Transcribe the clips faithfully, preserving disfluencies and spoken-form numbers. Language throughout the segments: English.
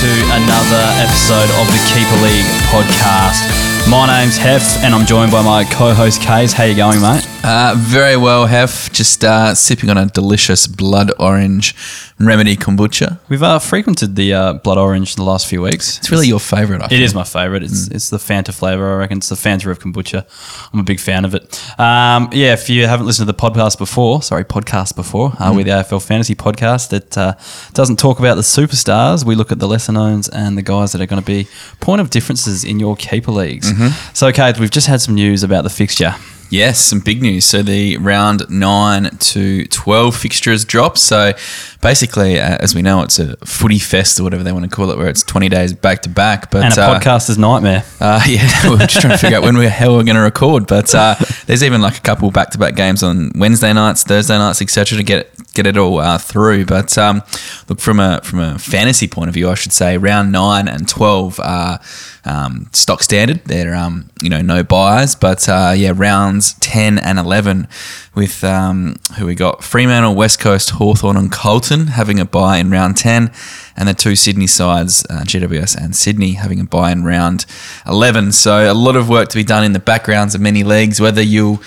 to another episode of the Keeper League podcast. My name's Hef, and I'm joined by my co-host Kays. How you going, mate? Uh, very well, Hef. Just uh, sipping on a delicious blood orange remedy kombucha. We've uh, frequented the uh, blood orange in the last few weeks. It's really it's, your favourite, I think. It is my favourite. It's mm. it's the Fanta flavour, I reckon. It's the Fanta of kombucha. I'm a big fan of it. Um, yeah, if you haven't listened to the podcast before, sorry, podcast before, uh, mm. we're the A F L Fantasy podcast that uh, doesn't talk about the superstars. We look at the lesser knowns and the guys that are going to be point of differences in your keeper leagues. Mm-hmm. So, Kate, we've just had some news about the fixture. Yes, some big news. So the round nine to twelve fixtures drop. So basically, uh, as we know, it's a footy fest or whatever they want to call it, where it's twenty days back to back. But, and a uh, podcaster's nightmare. Uh, yeah, we're just trying to figure out when we how we're going to record. But uh, there's even like a couple back-to-back games on Wednesday nights, Thursday nights, et cetera to get get it all uh, through. But um, look, from a from a fantasy point of view, I should say, round nine and twelve are um, stock standard. They're um, you know no buyers. But uh, yeah, rounds ten and eleven with um, who we got Fremantle, West Coast, Hawthorn and Carlton having a bye in round ten, and the two Sydney sides, uh, G W S and Sydney, having a bye in round eleven. So a lot of work to be done in the backgrounds of many leagues, whether you'll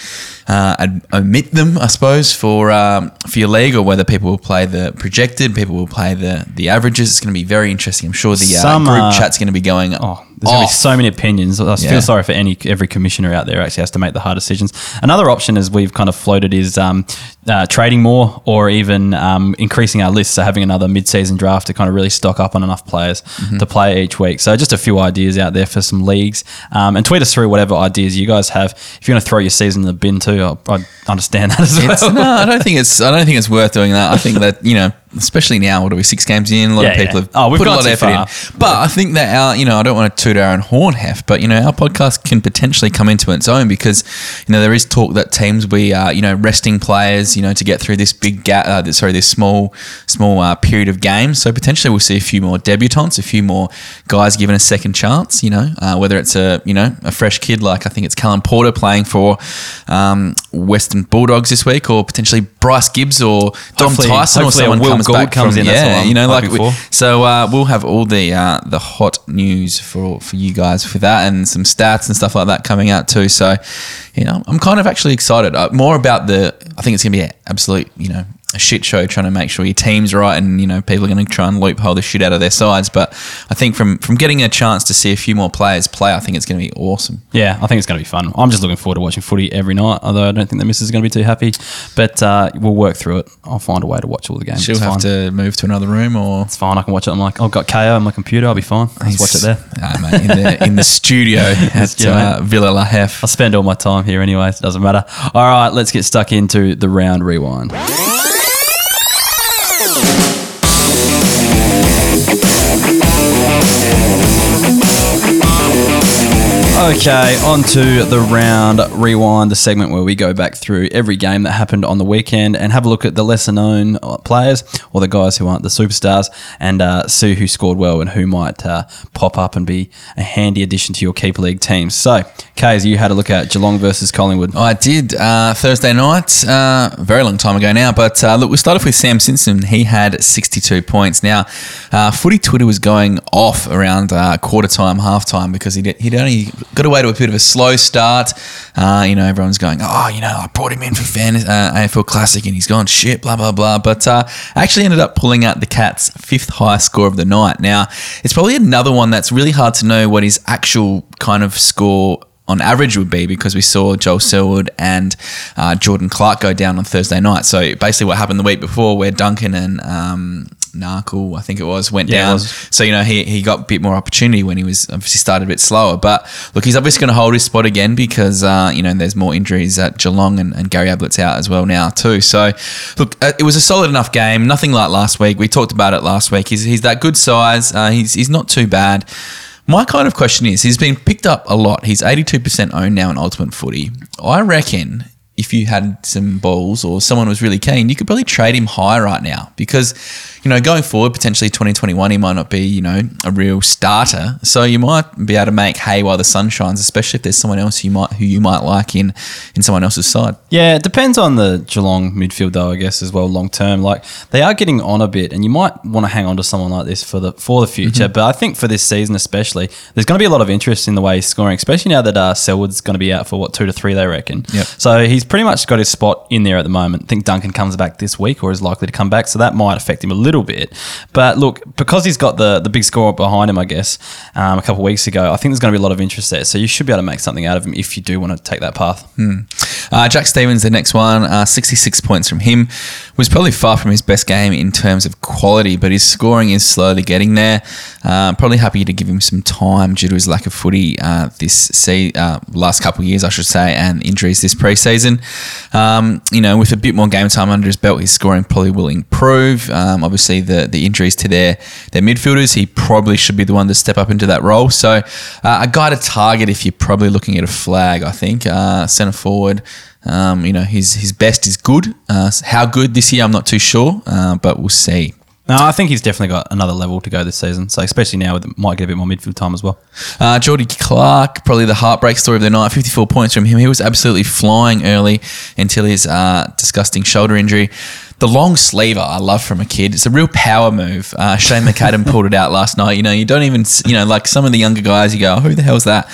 uh, ad- omit them, I suppose, for um, for your league, or whether people will play the projected, people will play the, the averages. It's going to be very interesting. I'm sure the uh, Some, group uh, chat's going to be going oh. There's going to be so many opinions. I yeah. feel sorry for any every commissioner out there actually has to make the hard decisions. Another option, as we've kind of floated, is um, uh, trading more or even um, increasing our list, so having another mid-season draft to kind of really stock up on enough players mm-hmm. to play each week. So just a few ideas out there for some leagues. Um, and tweet us through whatever ideas you guys have. If you're going to throw your season in the bin too, I'll, I understand that as it's, well. No, I don't think it's. I don't think it's worth doing that. I think that, you know, especially now, what are we, six games in? A lot yeah, of people yeah. have oh, we've put a lot of effort far. in. But yeah. I think that our, you know, I don't want to toot our own horn, Hef, but, you know, our podcast can potentially come into its own because, you know, there is talk that teams we are, you know, resting players, you know, to get through this big gap, uh, sorry, this small, small uh, period of games. So potentially we'll see a few more debutants, a few more guys given a second chance, you know, uh, whether it's a, you know, a fresh kid like I think it's Callum Porter playing for um, Western Bulldogs this week, or potentially Bryce Gibbs or Dom hopefully, Tyson hopefully or someone comes Gold comes from, in, that's yeah, you know, like we, so. Uh, we'll have all the uh, the hot news for for you guys for that, and some stats and stuff like that coming out too. So, you know, I'm kind of actually excited uh, more about the. I think it's gonna be an absolute, you know, a shit show trying to make sure your team's right, and, you know, people are going to try and loophole the shit out of their sides. But I think from from getting a chance to see a few more players play, I think it's going to be awesome. Yeah, I think it's going to be fun. I'm just looking forward to watching footy every night, although I don't think the missus is going to be too happy. But uh, we'll work through it. I'll find a way to watch all the games. She'll it's have fine. to move to another room, or... It's fine. I can watch it. I'm like, I've got K O on my computer. I'll be fine. I'll just watch it there. Nah, mate, in, the, in the studio at uh, Villa La Hef. I spend all my time here anyway, so it doesn't matter. All right, let's get stuck into the round rewind. Okay, on to the round rewind, the segment where we go back through every game that happened on the weekend and have a look at the lesser known players, or the guys who aren't the superstars, and uh, see who scored well and who might uh, pop up and be a handy addition to your keeper league team. So, Kays, you had a look at Geelong versus Collingwood. I did. Uh, Thursday night, uh, very long time ago now, but uh, look, we started off with Sam Simpson. He had sixty-two points. Now, uh, footy Twitter was going off around uh, quarter time, half time, because he'd, he'd only got away to a bit of a slow start. Uh, you know, everyone's going, oh, you know, I brought him in for fan- uh, A F L Classic and he's gone shit, blah, blah, blah. But uh, actually ended up pulling out the Cats' fifth highest score of the night. Now, it's probably another one that's really hard to know what his actual kind of score on average would be, because we saw Joel Selwood and uh, Jordan Clark go down on Thursday night. So basically what happened the week before, where Duncan and um, Narkle, I think it was, went yeah, down. Was. So, you know, he he got a bit more opportunity when he was obviously started a bit slower. But look, he's obviously going to hold his spot again because, uh, you know, there's more injuries at Geelong, and, and Gary Ablett's out as well now too. So look, it was a solid enough game. Nothing like last week. We talked about it last week. He's, he's that good size. Uh, he's he's not too bad. My kind of question is, he's been picked up a lot. He's eighty-two percent owned now in Ultimate Footy. I reckon if you had some balls or someone was really keen, you could probably trade him high right now, because, you you know, going forward, potentially twenty twenty-one, he might not be, you know, a real starter. So you might be able to make hay while the sun shines, especially if there's someone else you might who you might like in, in someone else's side. Yeah, it depends on the Geelong midfield though, I guess, as well, long term. Like, they are getting on a bit and you might want to hang on to someone like this for the for the future. Mm-hmm. But I think for this season especially, there's going to be a lot of interest in the way he's scoring, especially now that uh, Selwood's going to be out for, what, two to three, they reckon. Yep. So he's pretty much got his spot in there at the moment. I think Duncan comes back this week or is likely to come back, so that might affect him a little bit. But look, because he's got the, the big score behind him, I guess, um, a couple of weeks ago, I think there's going to be a lot of interest there. So you should be able to make something out of him if you do want to take that path. Mm. Uh, Jack Stephens, the next one, uh, sixty-six points from him. Was probably far from his best game in terms of quality, but his scoring is slowly getting there. Uh, probably happy to give him some time due to his lack of footy uh, this se- uh, last couple of years, I should say, and injuries this pre-season. Um, you know, with a bit more game time under his belt, his scoring probably will improve. Um, obviously, the the injuries to their their midfielders, he probably should be the one to step up into that role. So, uh, a guy to target if you're probably looking at a flag, I think. Uh, centre forward. Um, you know, his his best is good. Uh, how good this year, I'm not too sure, uh, but we'll see. No, I think he's definitely got another level to go this season. So, especially now, it might get a bit more midfield time as well. Uh, Jordan Clark, probably the heartbreak story of the night. fifty-four points from him. He was absolutely flying early until his uh, disgusting shoulder injury. The long sleever I love from a kid. It's a real power move. Uh, Shane McAdam pulled it out last night. You know, you don't even, you know, like some of the younger guys, you go, oh, who the hell's that?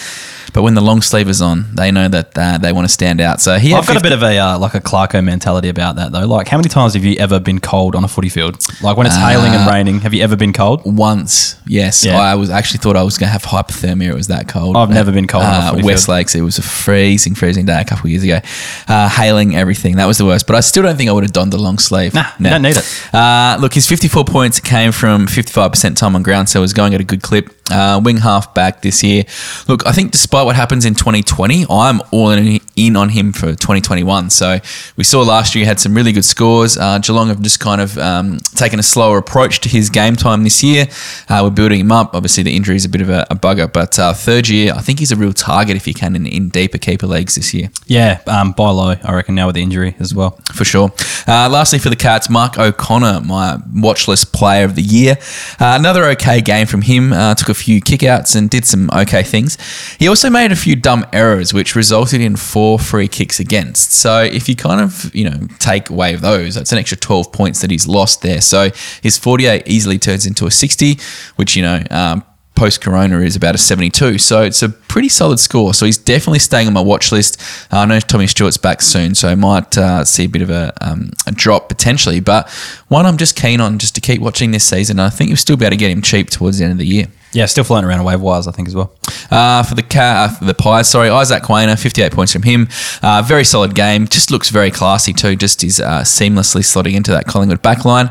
But when the long sleever's on, they know that uh, they want to stand out. So he I've got a bit of a uh, like a Clarko mentality about that though. Like, how many times have you ever been cold on a footy field? Like when it's uh, hailing and raining, have you ever been cold? Once, yes. Yeah. I was actually thought I was going to have hypothermia. It was that cold. I've uh, never been cold uh, on a footy West field. Lakes, it was a freezing, freezing day a couple of years ago. Uh, hailing, everything. That was the worst. But I still don't think I would have donned the long sleeve. Nah, no. You don't need it. Uh, look, his fifty-four points came from fifty-five percent time on ground, so it was going at a good clip. Uh, wing half back this year. Look, I think despite what happens in twenty twenty, I'm all in, in on him for twenty twenty-one. So we saw last year he had some really good scores. Uh, Geelong have just kind of um, taken a slower approach to his game time this year. Uh, we're building him up. Obviously, the injury is a bit of a, a bugger, but uh, third year, I think he's a real target if he can in, in deeper keeper leagues this year. Yeah, um, by low, I reckon, now with the injury as well. For sure. Uh, lastly, for the Cats, Mark O'Connor, my watchlist player of the year. Uh, another okay game from him. Uh, took a few kickouts and did some okay things. He also made a few dumb errors, which resulted in four free kicks against. So if you kind of, you know, take away those, that's an extra twelve points that he's lost there. So his forty-eight easily turns into a sixty, which, you know, um, post-corona is about a seventy-two. So it's a pretty solid score. So he's definitely staying on my watch list. Uh, I know Tommy Stewart's back soon, so I might uh, see a bit of a, um, a drop potentially. But one I'm just keen on just to keep watching this season. I think you'll still be able to get him cheap towards the end of the year. Yeah, still floating around wave wires, I think, as well. Uh, for the ca- uh, for the Pies, sorry, Isaac Quaynor, fifty-eight points from him. Uh, very solid game. Just looks very classy too. Just is uh, seamlessly slotting into that Collingwood backline.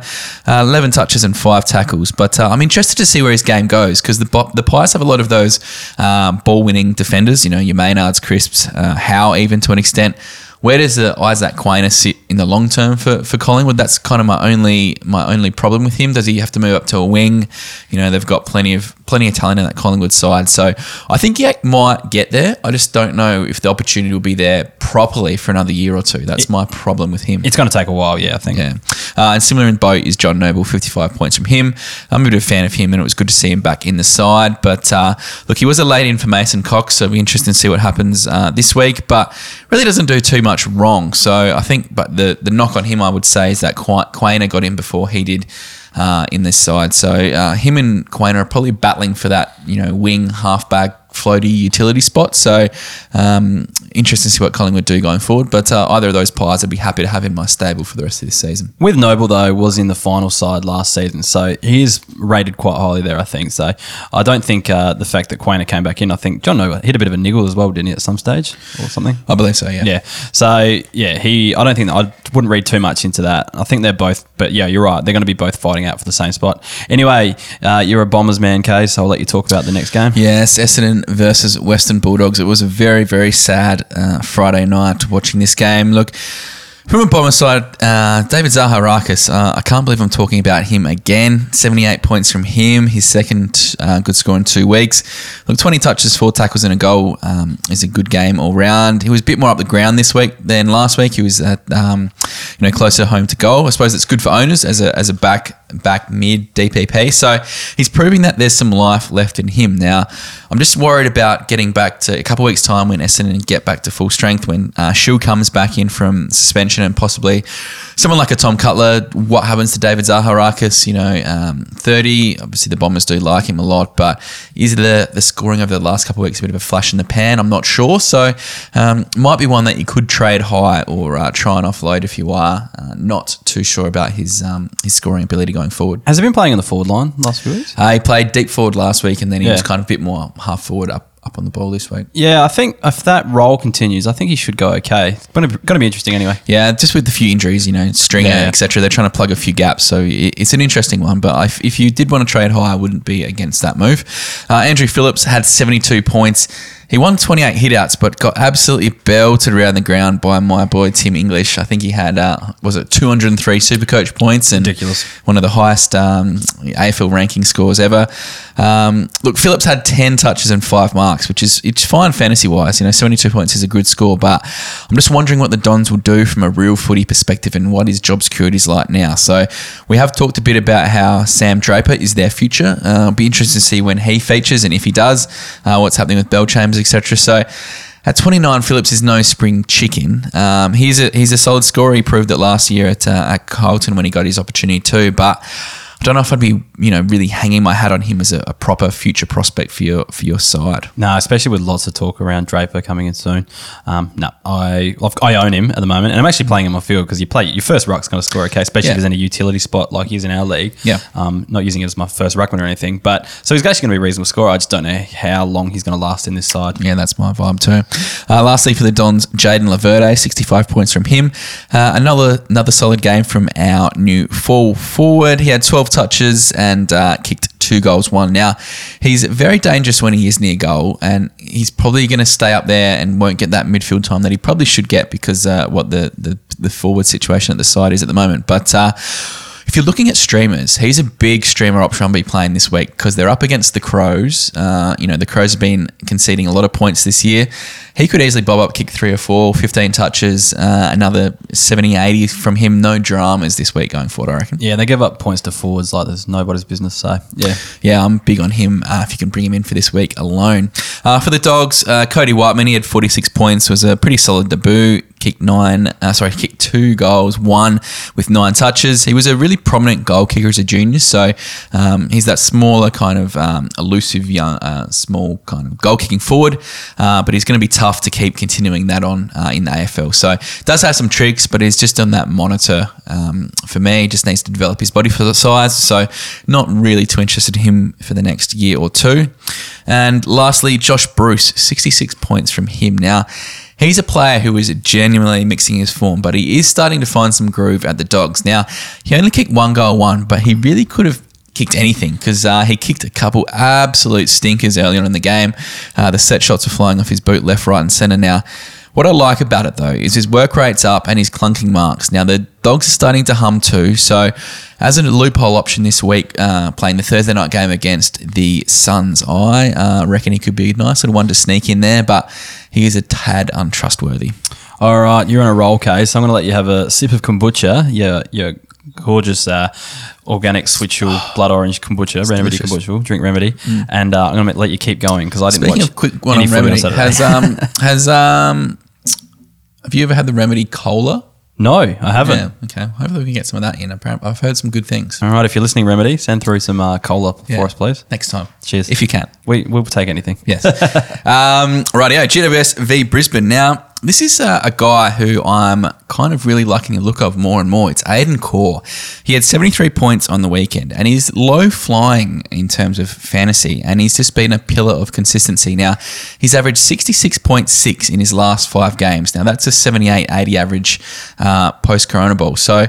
Uh, eleven touches and five tackles. But uh, I'm interested to see where his game goes because the bo- the Pies have a lot of those uh, ball-winning defenders. You know, your Maynards, Crisps, uh, Howe even to an extent. Where does the Isaac Quaynor sit in the long term for, for Collingwood? That's kind of my only my only problem with him. Does he have to move up to a wing? You know, they've got plenty of plenty of talent in that Collingwood side. So I think he might get there. I just don't know if the opportunity will be there properly for another year or two. That's it, my problem with him. It's going to take a while, yeah, I think. Yeah. Uh, and similar in boat is John Noble, fifty-five points from him. I'm a bit of a fan of him and it was good to see him back in the side. But uh, look, he was a late in for Mason Cox, so it'll be interesting to see what happens uh, this week. But really doesn't do too much wrong. So I think, but the, the knock on him, I would say, is that Quaynor got in before he did uh, in this side. So uh, him and Quaynor are probably battling for that, you know, wing, halfback, floaty utility spot. So um, interesting to see what Collingwood do going forward. But uh, either of those players I'd be happy to have in my stable for the rest of this season. With Noble, though, was in the final side last season. So he is rated quite highly there, I think. So I don't think uh, the fact that Quaynor came back in, I think John Noble hit a bit of a niggle as well, didn't he, at some stage or something? I believe so, yeah. Yeah. So, yeah, he. I don't think, I wouldn't read too much into that. I think they're both, but yeah, you're right. They're going to be both fighting out for the same spot. Anyway, uh, you're a Bombers man, Kay, so I'll let you talk about the next game. Yes, Essendon versus Western Bulldogs. It was a very, very sad Uh, Friday night watching this game. Look, from a Bomber side, uh, David Zaharakis, uh, I can't believe I'm talking about him again. seventy-eight points from him, his second uh, good score in two weeks. Look, twenty touches, four tackles and a goal um, is a good game all round. He was a bit more up the ground this week than last week. He was at, um, you know, closer home to goal. I suppose it's good for owners as a as a back back mid D P P. So he's proving that there's some life left in him. Now, I'm just worried about getting back to a couple of weeks' time when Essendon get back to full strength, when uh, Shu comes back in from suspension, and possibly someone like a Tom Cutler. What happens to David Zaharakis? You know, um, thirty, obviously the Bombers do like him a lot, but is the, the scoring over the last couple of weeks a bit of a flash in the pan? I'm not sure. So um, might be one that you could trade high or uh, try and offload if you are uh, not too sure about his um, his scoring ability going forward. Has he been playing on the forward line last few weeks? Uh, he played deep forward last week, and then he yeah. was kind of a bit more half forward up up on the ball this week. Yeah, I think if that role continues, I think he should go okay. It's going to be interesting anyway. Yeah, just with the few injuries, you know, Stringer, yeah. et cetera, they're trying to plug a few gaps. So it's an interesting one. But if, if you did want to trade high, I wouldn't be against that move. Uh, Andrew Phillips had seventy-two points. He won twenty-eight hit-outs, but got absolutely belted around the ground by my boy Tim English. I think he had, uh, was it two hundred three Supercoach points, and ridiculous. One of the highest um, A F L ranking scores ever. Um, look, Phillips had ten touches and five marks, which is it's fine fantasy-wise. You know, seventy-two points is a good score, but I'm just wondering what the Dons will do from a real footy perspective and what his job security is like now. So we have talked a bit about how Sam Draper is their future. Uh, it'll be interesting to see when he features, and if he does, uh, what's happening with Bell Chambers, et cetera. So at twenty-nine, Phillips is no spring chicken. Um, he's a he's a solid scorer. He proved it last year at uh, at Carlton when he got his opportunity too. But I don't know if I'd be you know really hanging my hat on him as a, a proper future prospect for your for your side. No, especially with lots of talk around Draper coming in soon. Um, no, I I own him at the moment, and I'm actually playing him on field because you play your first ruck's going to score okay, especially yeah. if he's in a utility spot like he's in our league. Yeah, um, not using it as my first ruckman or anything, but so he's actually going to be a reasonable scorer. I just don't know how long he's going to last in this side. Yeah, that's my vibe too. Uh, lastly for the Dons, Jayden Laverde, sixty-five points from him. Uh, another another solid game from our new full forward. He had twelve touches and uh, kicked two goals, one. Now, he's very dangerous when he is near goal, and he's probably going to stay up there and won't get that midfield time that he probably should get because uh, what the, the, the forward situation at the side is at the moment. But uh, if you're looking at streamers, he's a big streamer option I'll be playing this week because they're up against the Crows. Uh, you know, the Crows have been conceding a lot of points this year. He could easily bob up, kick three or four, fifteen touches, uh, another seventy, eighty from him. No dramas this week going forward, I reckon. Yeah, they give up points to forwards like there's nobody's business. So, yeah. Yeah, I'm big on him uh, if you can bring him in for this week alone. Uh, for the Dogs, uh, Cody Whiteman, he had forty-six points, was a pretty solid debut. Kicked nine, uh, sorry, kicked two goals, one with nine touches. He was a really prominent goal kicker as a junior, so um, he's that smaller kind of um, elusive, young, uh, small kind of goal kicking forward. Uh, but he's going to be tough to keep continuing that on uh, in the A F L. So does have some tricks, but he's just on that monitor um, for me. Just needs to develop his body for the size. So not really too interested in him for the next year or two. And lastly, Josh Bruce, sixty-six points from him now. He's a player who is genuinely mixing his form, but he is starting to find some groove at the Dogs. Now, he only kicked one goal, one, but he really could have kicked anything because uh, he kicked a couple absolute stinkers early on in the game. Uh, the set shots are flying off his boot left, right and centre now. What I like about it, though, is his work rate's up and his clunking marks. Now, the Dogs are starting to hum too, so as a loophole option this week, uh, playing the Thursday night game against the Suns, I uh, reckon he could be a nice little one to sneak in there, but he is a tad untrustworthy. All right, you're on a roll, Kay, so I'm going to let you have a sip of kombucha. Yeah, yeah. Gorgeous uh, organic switchul blood orange kombucha, it's remedy delicious. kombucha, drink remedy, mm. and uh, I'm gonna let you keep going because I didn't Speaking watch of quick one any on remedy. On has um has um have you ever had the remedy cola? No, I haven't. Yeah, okay, hopefully we can get some of that in. I've heard some good things. All right, if you're listening, remedy, send through some uh, cola yeah. for us, please. Next time, cheers. If you can, we we'll take anything. Yes. um, rightio, G W S v Brisbane now. This is a, a guy who I'm kind of really liking the look of more and more. It's Aidan Corr. He had seventy-three points on the weekend and he's low flying in terms of fantasy and he's just been a pillar of consistency. Now, he's averaged sixty-six point six in his last five games. Now, that's a seventy-eight eighty average uh, post-Corona ball. So,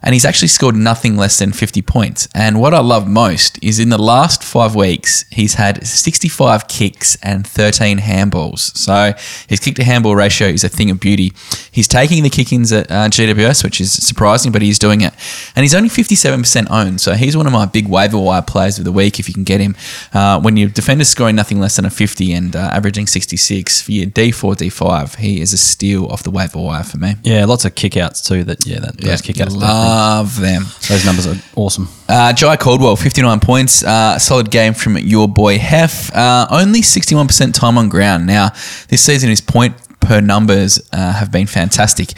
and he's actually scored nothing less than fifty points. And what I love most is in the last five weeks, he's had sixty-five kicks and thirteen handballs. So his kick to handball ratio is a thing of beauty. He's taking the kick-ins at uh, G W S, which is surprising, but he's doing it. And he's only fifty-seven percent owned. So he's one of my big waiver wire players of the week if you can get him. Uh, when your defender's scoring nothing less than a fifty and uh, averaging sixty-six for your D four, D five, he is a steal off the waiver wire for me. Yeah, lots of kick-outs too. That, yeah, that, those yeah, kick-outs. Love them. Those numbers are awesome. Uh, Jai Caldwell, fifty-nine points. Uh, solid game from your boy Hef. Uh, only sixty-one percent time on ground. Now, this season his point per numbers uh, have been fantastic.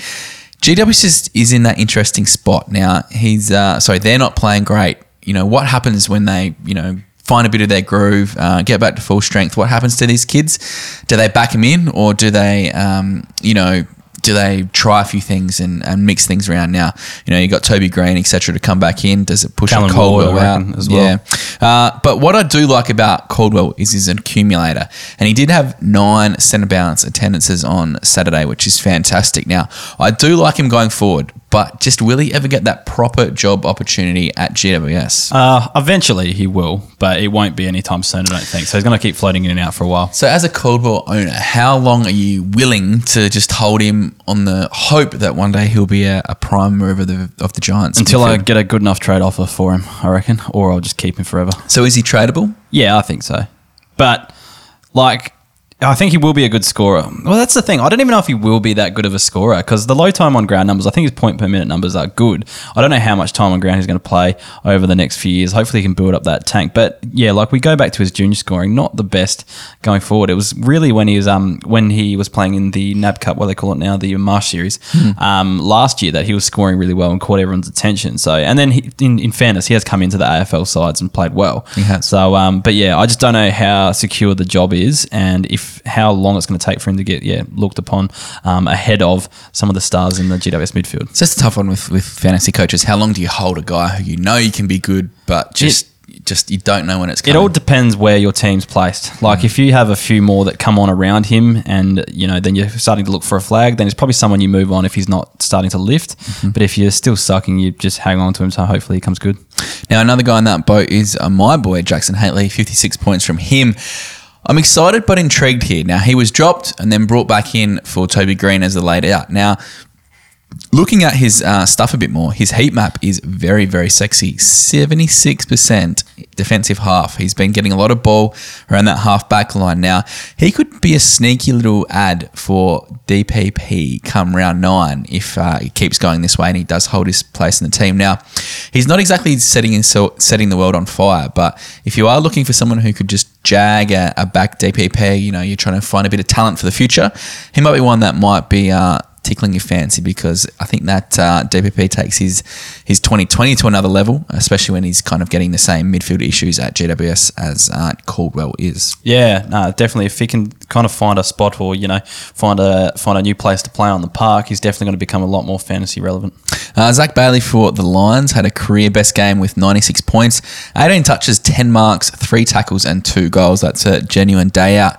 G W S is, is in that interesting spot. Now, he's uh, sorry, they're not playing great. You know, what happens when they, you know, find a bit of their groove, uh, get back to full strength? What happens to these kids? Do they back them in, or do they, um, you know, do they try a few things and, and mix things around? Now, you know, you got Toby Green, et cetera, to come back in. Does it push Caldwell out as well? Yeah. Uh, but what I do like about Caldwell is he's an accumulator, and he did have nine centre bounce attendances on Saturday, which is fantastic. Now, I do like him going forward, but just will he ever get that proper job opportunity at G W S? Uh, eventually he will, but it won't be anytime soon, I don't think. So he's going to keep floating in and out for a while. So as a Caldwell owner, how long are you willing to just hold him on the hope that one day he'll be a, a prime mover of the, of the Giants? Until I get a good enough trade offer for him, I reckon, or I'll just keep him forever. So is he tradable? Yeah, I think so. But like... I think he will be a good scorer. Well, that's the thing. I don't even know if he will be that good of a scorer, because the low time on ground numbers, I think his point per minute numbers are good. I don't know how much time on ground he's going to play over the next few years. Hopefully he can build up that tank. But yeah, like we go back to his junior scoring, not the best going forward. It was really when he was um when he was playing in the N A B Cup, what they call it now, the Marsh Series, mm. um last year, that he was scoring really well and caught everyone's attention. So and then he, in, in fairness, he has come into the A F L sides and played well. He has. So um, but yeah, I just don't know how secure the job is, and if how long it's going to take for him to get yeah looked upon um, ahead of some of the stars in the G W S midfield. So it's a tough one with, with fantasy coaches. How long do you hold a guy who you know you can be good, but just it, just you don't know when it's coming? It all depends where your team's placed. Like mm. if you have a few more that come on around him, and you know then you're starting to look for a flag, then it's probably someone you move on if he's not starting to lift. Mm-hmm. But if you're still sucking, you just hang on to him, so hopefully he comes good. Now, another guy in that boat is uh, my boy Jackson Haitley, fifty-six points from him. I'm excited but intrigued here. Now, he was dropped and then brought back in for Toby Green as the laid out. Now, looking at his uh, stuff a bit more, his heat map is very, very sexy. seventy-six percent defensive half. He's been getting a lot of ball around that half back line. Now, he could be a sneaky little ad for D P P come round nine if uh, he keeps going this way and he does hold his place in the team. Now, he's not exactly setting himself, setting the world on fire, but if you are looking for someone who could just jag a, a back D P P, you know, you're trying to find a bit of talent for the future, he might be one that might be uh, tickling your fancy, because I think that uh, D P P takes his his twenty twenty to another level, especially when he's kind of getting the same midfield issues at G W S as uh, Caldwell is. Yeah, no, definitely. If he can kind of find a spot, or you know, find a find a new place to play on the park, he's definitely going to become a lot more fantasy relevant. Uh, Zach Bailey for the Lions had a career best game with ninety-six points, eighteen touches, ten marks, three tackles, and two goals. That's a genuine day out.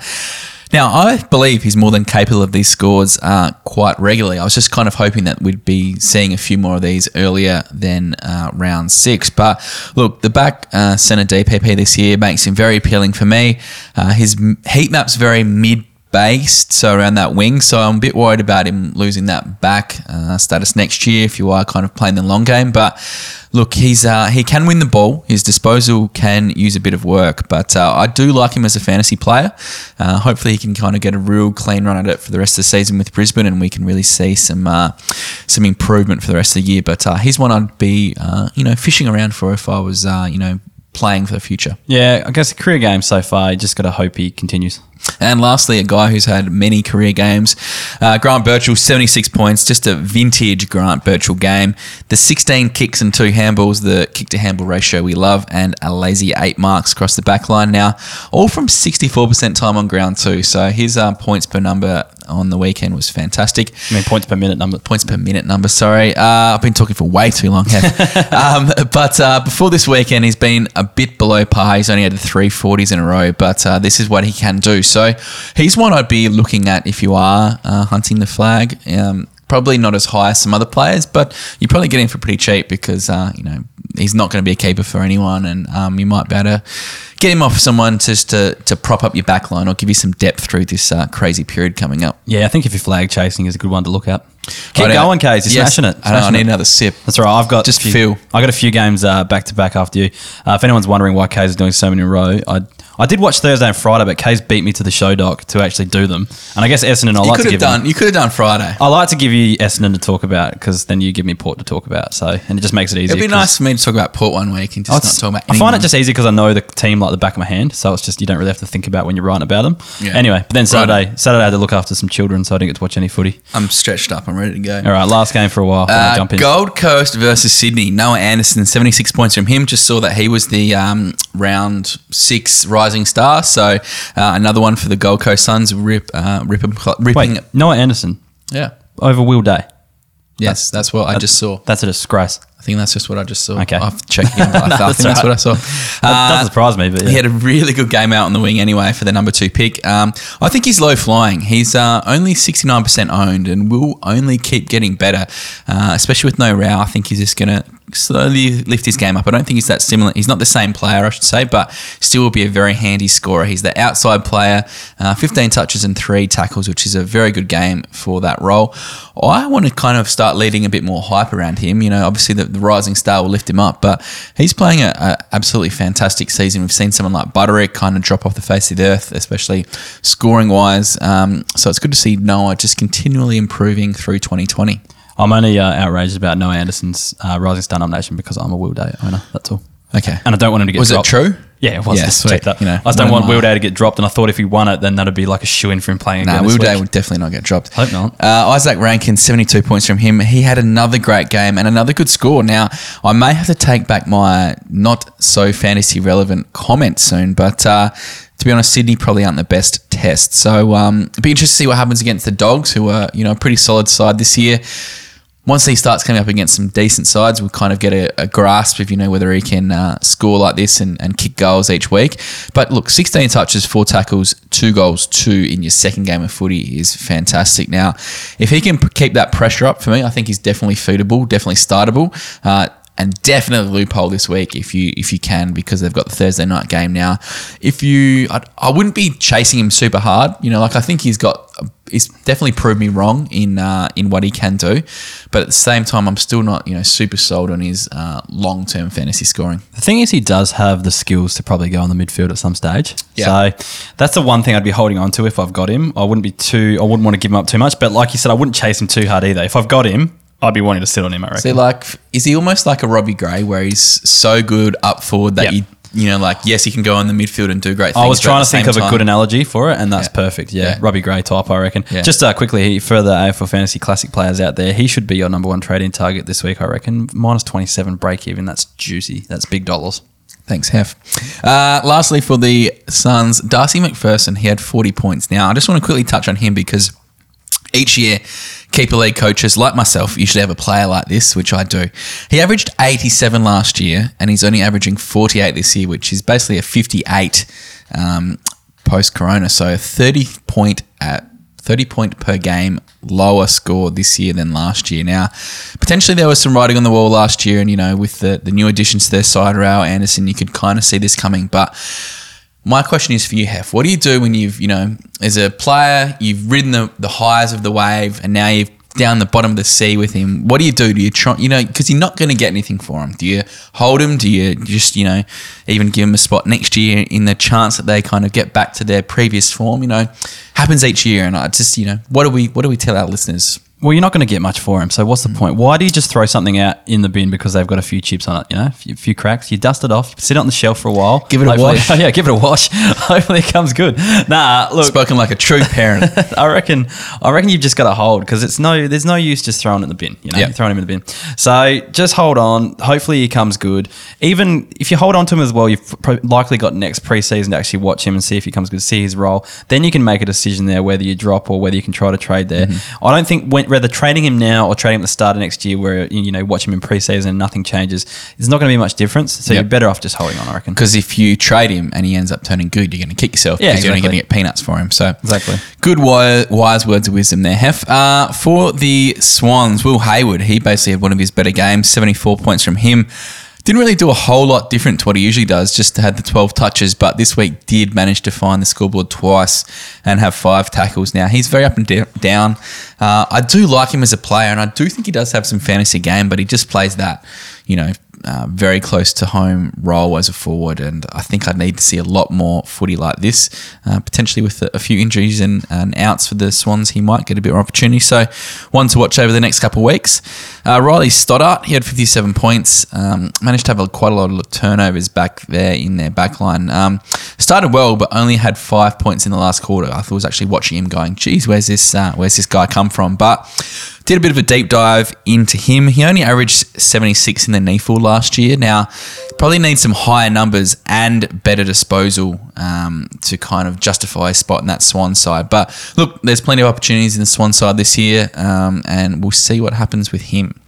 Now, I believe he's more than capable of these scores uh, quite regularly. I was just kind of hoping that we'd be seeing a few more of these earlier than uh, round six. But, look, the back uh, centre D P P this year makes him very appealing for me. Uh, his heat map's very mid-based, so around that wing. So, I'm a bit worried about him losing that back uh, status next year if you are kind of playing the long game. But... Look, he's uh, he can win the ball. His disposal can use a bit of work, but uh, I do like him as a fantasy player. Uh, hopefully, he can kind of get a real clean run at it for the rest of the season with Brisbane, and we can really see some uh, some improvement for the rest of the year. But uh, he's one I'd be uh, you know fishing around for if I was uh, you know playing for the future. Yeah, I guess a career game so far. You just got to hope he continues. And lastly, a guy who's had many career games, uh, Grant Birchall, seventy-six points, just a vintage Grant Birchall game. The sixteen kicks and two handballs, the kick-to-handball ratio we love, and a lazy eight marks across the back line now, all from sixty-four percent time on ground too. So his uh, points per number on the weekend was fantastic. I mean, points per minute number. Points per minute number, sorry. Uh, I've been talking for way too long. um, but uh, before this weekend, he's been a bit below par. He's only had the three forties in a row, but uh, this is what he can do. So he's one I'd be looking at if you are uh, hunting the flag. Um, probably not as high as some other players, but you probably get him for pretty cheap because, uh, you know, he's not going to be a keeper for anyone, and um, you might be able to get him off someone just to, to prop up your back line or give you some depth through this uh, crazy period coming up. Yeah, I think if you're flag chasing is a good one to look at. Keep right going, Kays. You're yes. smashing it. Smashing I, know, I need it. Another sip. That's all right. I've got just few, feel. I got a few games uh, back to back after you. Uh, if anyone's wondering why Kays is doing so many in a row, I I did watch Thursday and Friday, but Kay's beat me to the show, Doc, to actually do them. And I guess Essendon, I like to give done, him, you could have done Friday. I like to give you Essendon to talk about because then you give me Port to talk about. So and it just makes it easier. It'd be nice for me to talk about Port one week and just not talk about anyone. I find it just easy because I know the team like the back of my hand, so it's just you don't really have to think about when you're writing about them. Yeah. Anyway, but then Saturday, right. Saturday I had to look after some children, so I didn't get to watch any footy. I'm stretched up. I'm ready to go. All right, last game for a while. Uh, jump in. Gold Coast versus Sydney. Noah Anderson, seventy-six points from him. Just saw that he was the um, round six rising star. So uh, another one for the Gold Coast Suns. Rip, uh, rip, ripping. Wait, Noah Anderson. Yeah, over Will Day. Yes, that's, that's what I that's, just saw. That's a disgrace. I think that's just what I just saw. Okay. I've checked in. I, no, I think that's right. What I saw. That uh, doesn't surprise me. But yeah. He had a really good game out on the wing anyway for the number two pick. Um, I think he's low flying. He's uh, only sixty-nine percent owned and will only keep getting better, uh, especially with no row. I think he's just going to slowly lift his game up. I don't think he's that similar. He's not the same player, I should say, but still will be a very handy scorer. He's the outside player, uh, fifteen touches and three tackles, which is a very good game for that role. I want to kind of start leading a bit more hype around him. You know, obviously the, the rising star will lift him up, but he's playing a, a absolutely fantastic season. We've seen someone like Butterick kind of drop off the face of the earth, especially scoring-wise. Um, so it's good to see Noah just continually improving through twenty twenty. I'm only uh, outraged about Noah Anderson's uh, rising star nomination because I'm a Will Day owner. That's all. Okay. And I don't want him to get was dropped. Was it true? Yeah, it was. Yeah, sweet. That. You know, I just don't want Will Day to get dropped, and I thought if he won it, then that'd be like a shoe-in for him playing nah, again this Will week. Day would definitely not get dropped. I hope not. Uh, Isaac Rankin, seventy-two points from him. He had another great game and another good score. Now, I may have to take back my not-so-fantasy-relevant comment soon, but... Uh, To be honest, Sydney probably aren't the best test. So um, it'd be interesting to see what happens against the Dogs, who are, you know, a pretty solid side this year. Once he starts coming up against some decent sides, we'll kind of get a, a grasp of, you know, whether he can uh, score like this and, and kick goals each week. But look, sixteen touches, four tackles, two goals, two in your second game of footy is fantastic. Now, if he can keep that pressure up for me, I think he's definitely feedable, definitely startable. Uh, And definitely loophole this week if you if you can, because they've got the Thursday night game now. If you, I, I wouldn't be chasing him super hard. You know, like I think he's got, he's definitely proved me wrong in uh, in what he can do. But at the same time, I'm still not, you know, super sold on his uh, long-term fantasy scoring. The thing is, he does have the skills to probably go on the midfield at some stage. Yeah. So that's the one thing I'd be holding on to if I've got him. I wouldn't be too, I wouldn't want to give him up too much. But like you said, I wouldn't chase him too hard either. If I've got him, I'd be wanting to sit on him, I reckon. So, like, is he almost like a Robbie Gray where he's so good up forward that, yep. you, you know, like, yes, he can go in the midfield and do great things. I was trying to think of time. a good analogy for it, and that's yeah. perfect. Yeah. yeah, Robbie Gray type, I reckon. Yeah. Just uh, quickly, for the A F L Fantasy Classic players out there, he should be your number one trading target this week, I reckon. Minus twenty-seven break even. That's juicy. That's big dollars. Thanks, Hef. Uh, lastly, for the Suns, Darcy McPherson, he had forty points. Now, I just want to quickly touch on him because each year, Keeper League coaches like myself usually have a player like this, which I do. He averaged eighty-seven last year, and he's only averaging forty-eight this year, which is basically a fifty-eight um, post-corona. So thirty point at thirty point per game lower score this year than last year. Now, potentially there was some writing on the wall last year, and you know, with the the new additions to their side, Rao Anderson, you could kind of see this coming, but. My question is for you, Hef. What do you do when you've, you know, as a player, you've ridden the, the highs of the wave and now you're down the bottom of the sea with him? What do you do? Do you try, you know, because you're not going to get anything for him. Do you hold him? Do you just, you know, even give him a spot next year in the chance that they kind of get back to their previous form? You know, happens each year, and I just, you know, what do we, what do we tell our listeners? Well, you're not going to get much for him, so what's the mm. point? Why do you just throw something out in the bin because they've got a few chips on it, you know, a few, few cracks? You dust it off, sit it on the shelf for a while. Give it a wash. Oh, yeah, give it a wash. Hopefully it comes good. Nah, look. Spoken like a true parent. I reckon I reckon you've just got to hold because it's no, there's no use just throwing it in the bin, you know, yep. throwing him in the bin. So just hold on. Hopefully he comes good. Even if you hold on to him as well, you've likely got next pre-season to actually watch him and see if he comes good, see his role. Then you can make a decision there whether you drop or whether you can try to trade there. Mm-hmm. I don't think when Rather trading him now or trading him at the start of next year where, you know, watch him in preseason and nothing changes, there's not going to be much difference. So yep. you're better off just holding on, I reckon. Because if you trade him and he ends up turning good, you're going to kick yourself because yeah, exactly. you're only going to get peanuts for him. So exactly. Good wise, wise words of wisdom there, Hef. Uh, for the Swans, Will Hayward, he basically had one of his better games, seventy-four points from him. Didn't really do a whole lot different to what he usually does, just had the twelve touches, but this week did manage to find the scoreboard twice and have five tackles. Now, he's very up and d- down. Uh, I do like him as a player, and I do think he does have some fantasy game, but he just plays that, you know, uh, very close to home role as a forward, and I think I'd need to see a lot more footy like this. Uh, potentially with a, a few injuries and, and outs for the Swans, he might get a bit more opportunity. So one to watch over the next couple of weeks. Uh, Riley Stoddart, he had fifty-seven points, um, managed to have a, quite a lot of turnovers back there in their back line. Um, started well, but only had five points in the last quarter. I thought I was actually watching him going, geez, where's this, uh, where's this guy come from? But did a bit of a deep dive into him. He only averaged seventy-six in the N E F L last year. Now, probably needs some higher numbers and better disposal um, to kind of justify a spot in that Swan side. But look, there's plenty of opportunities in the Swan side this year, um, and we'll see what happens with him.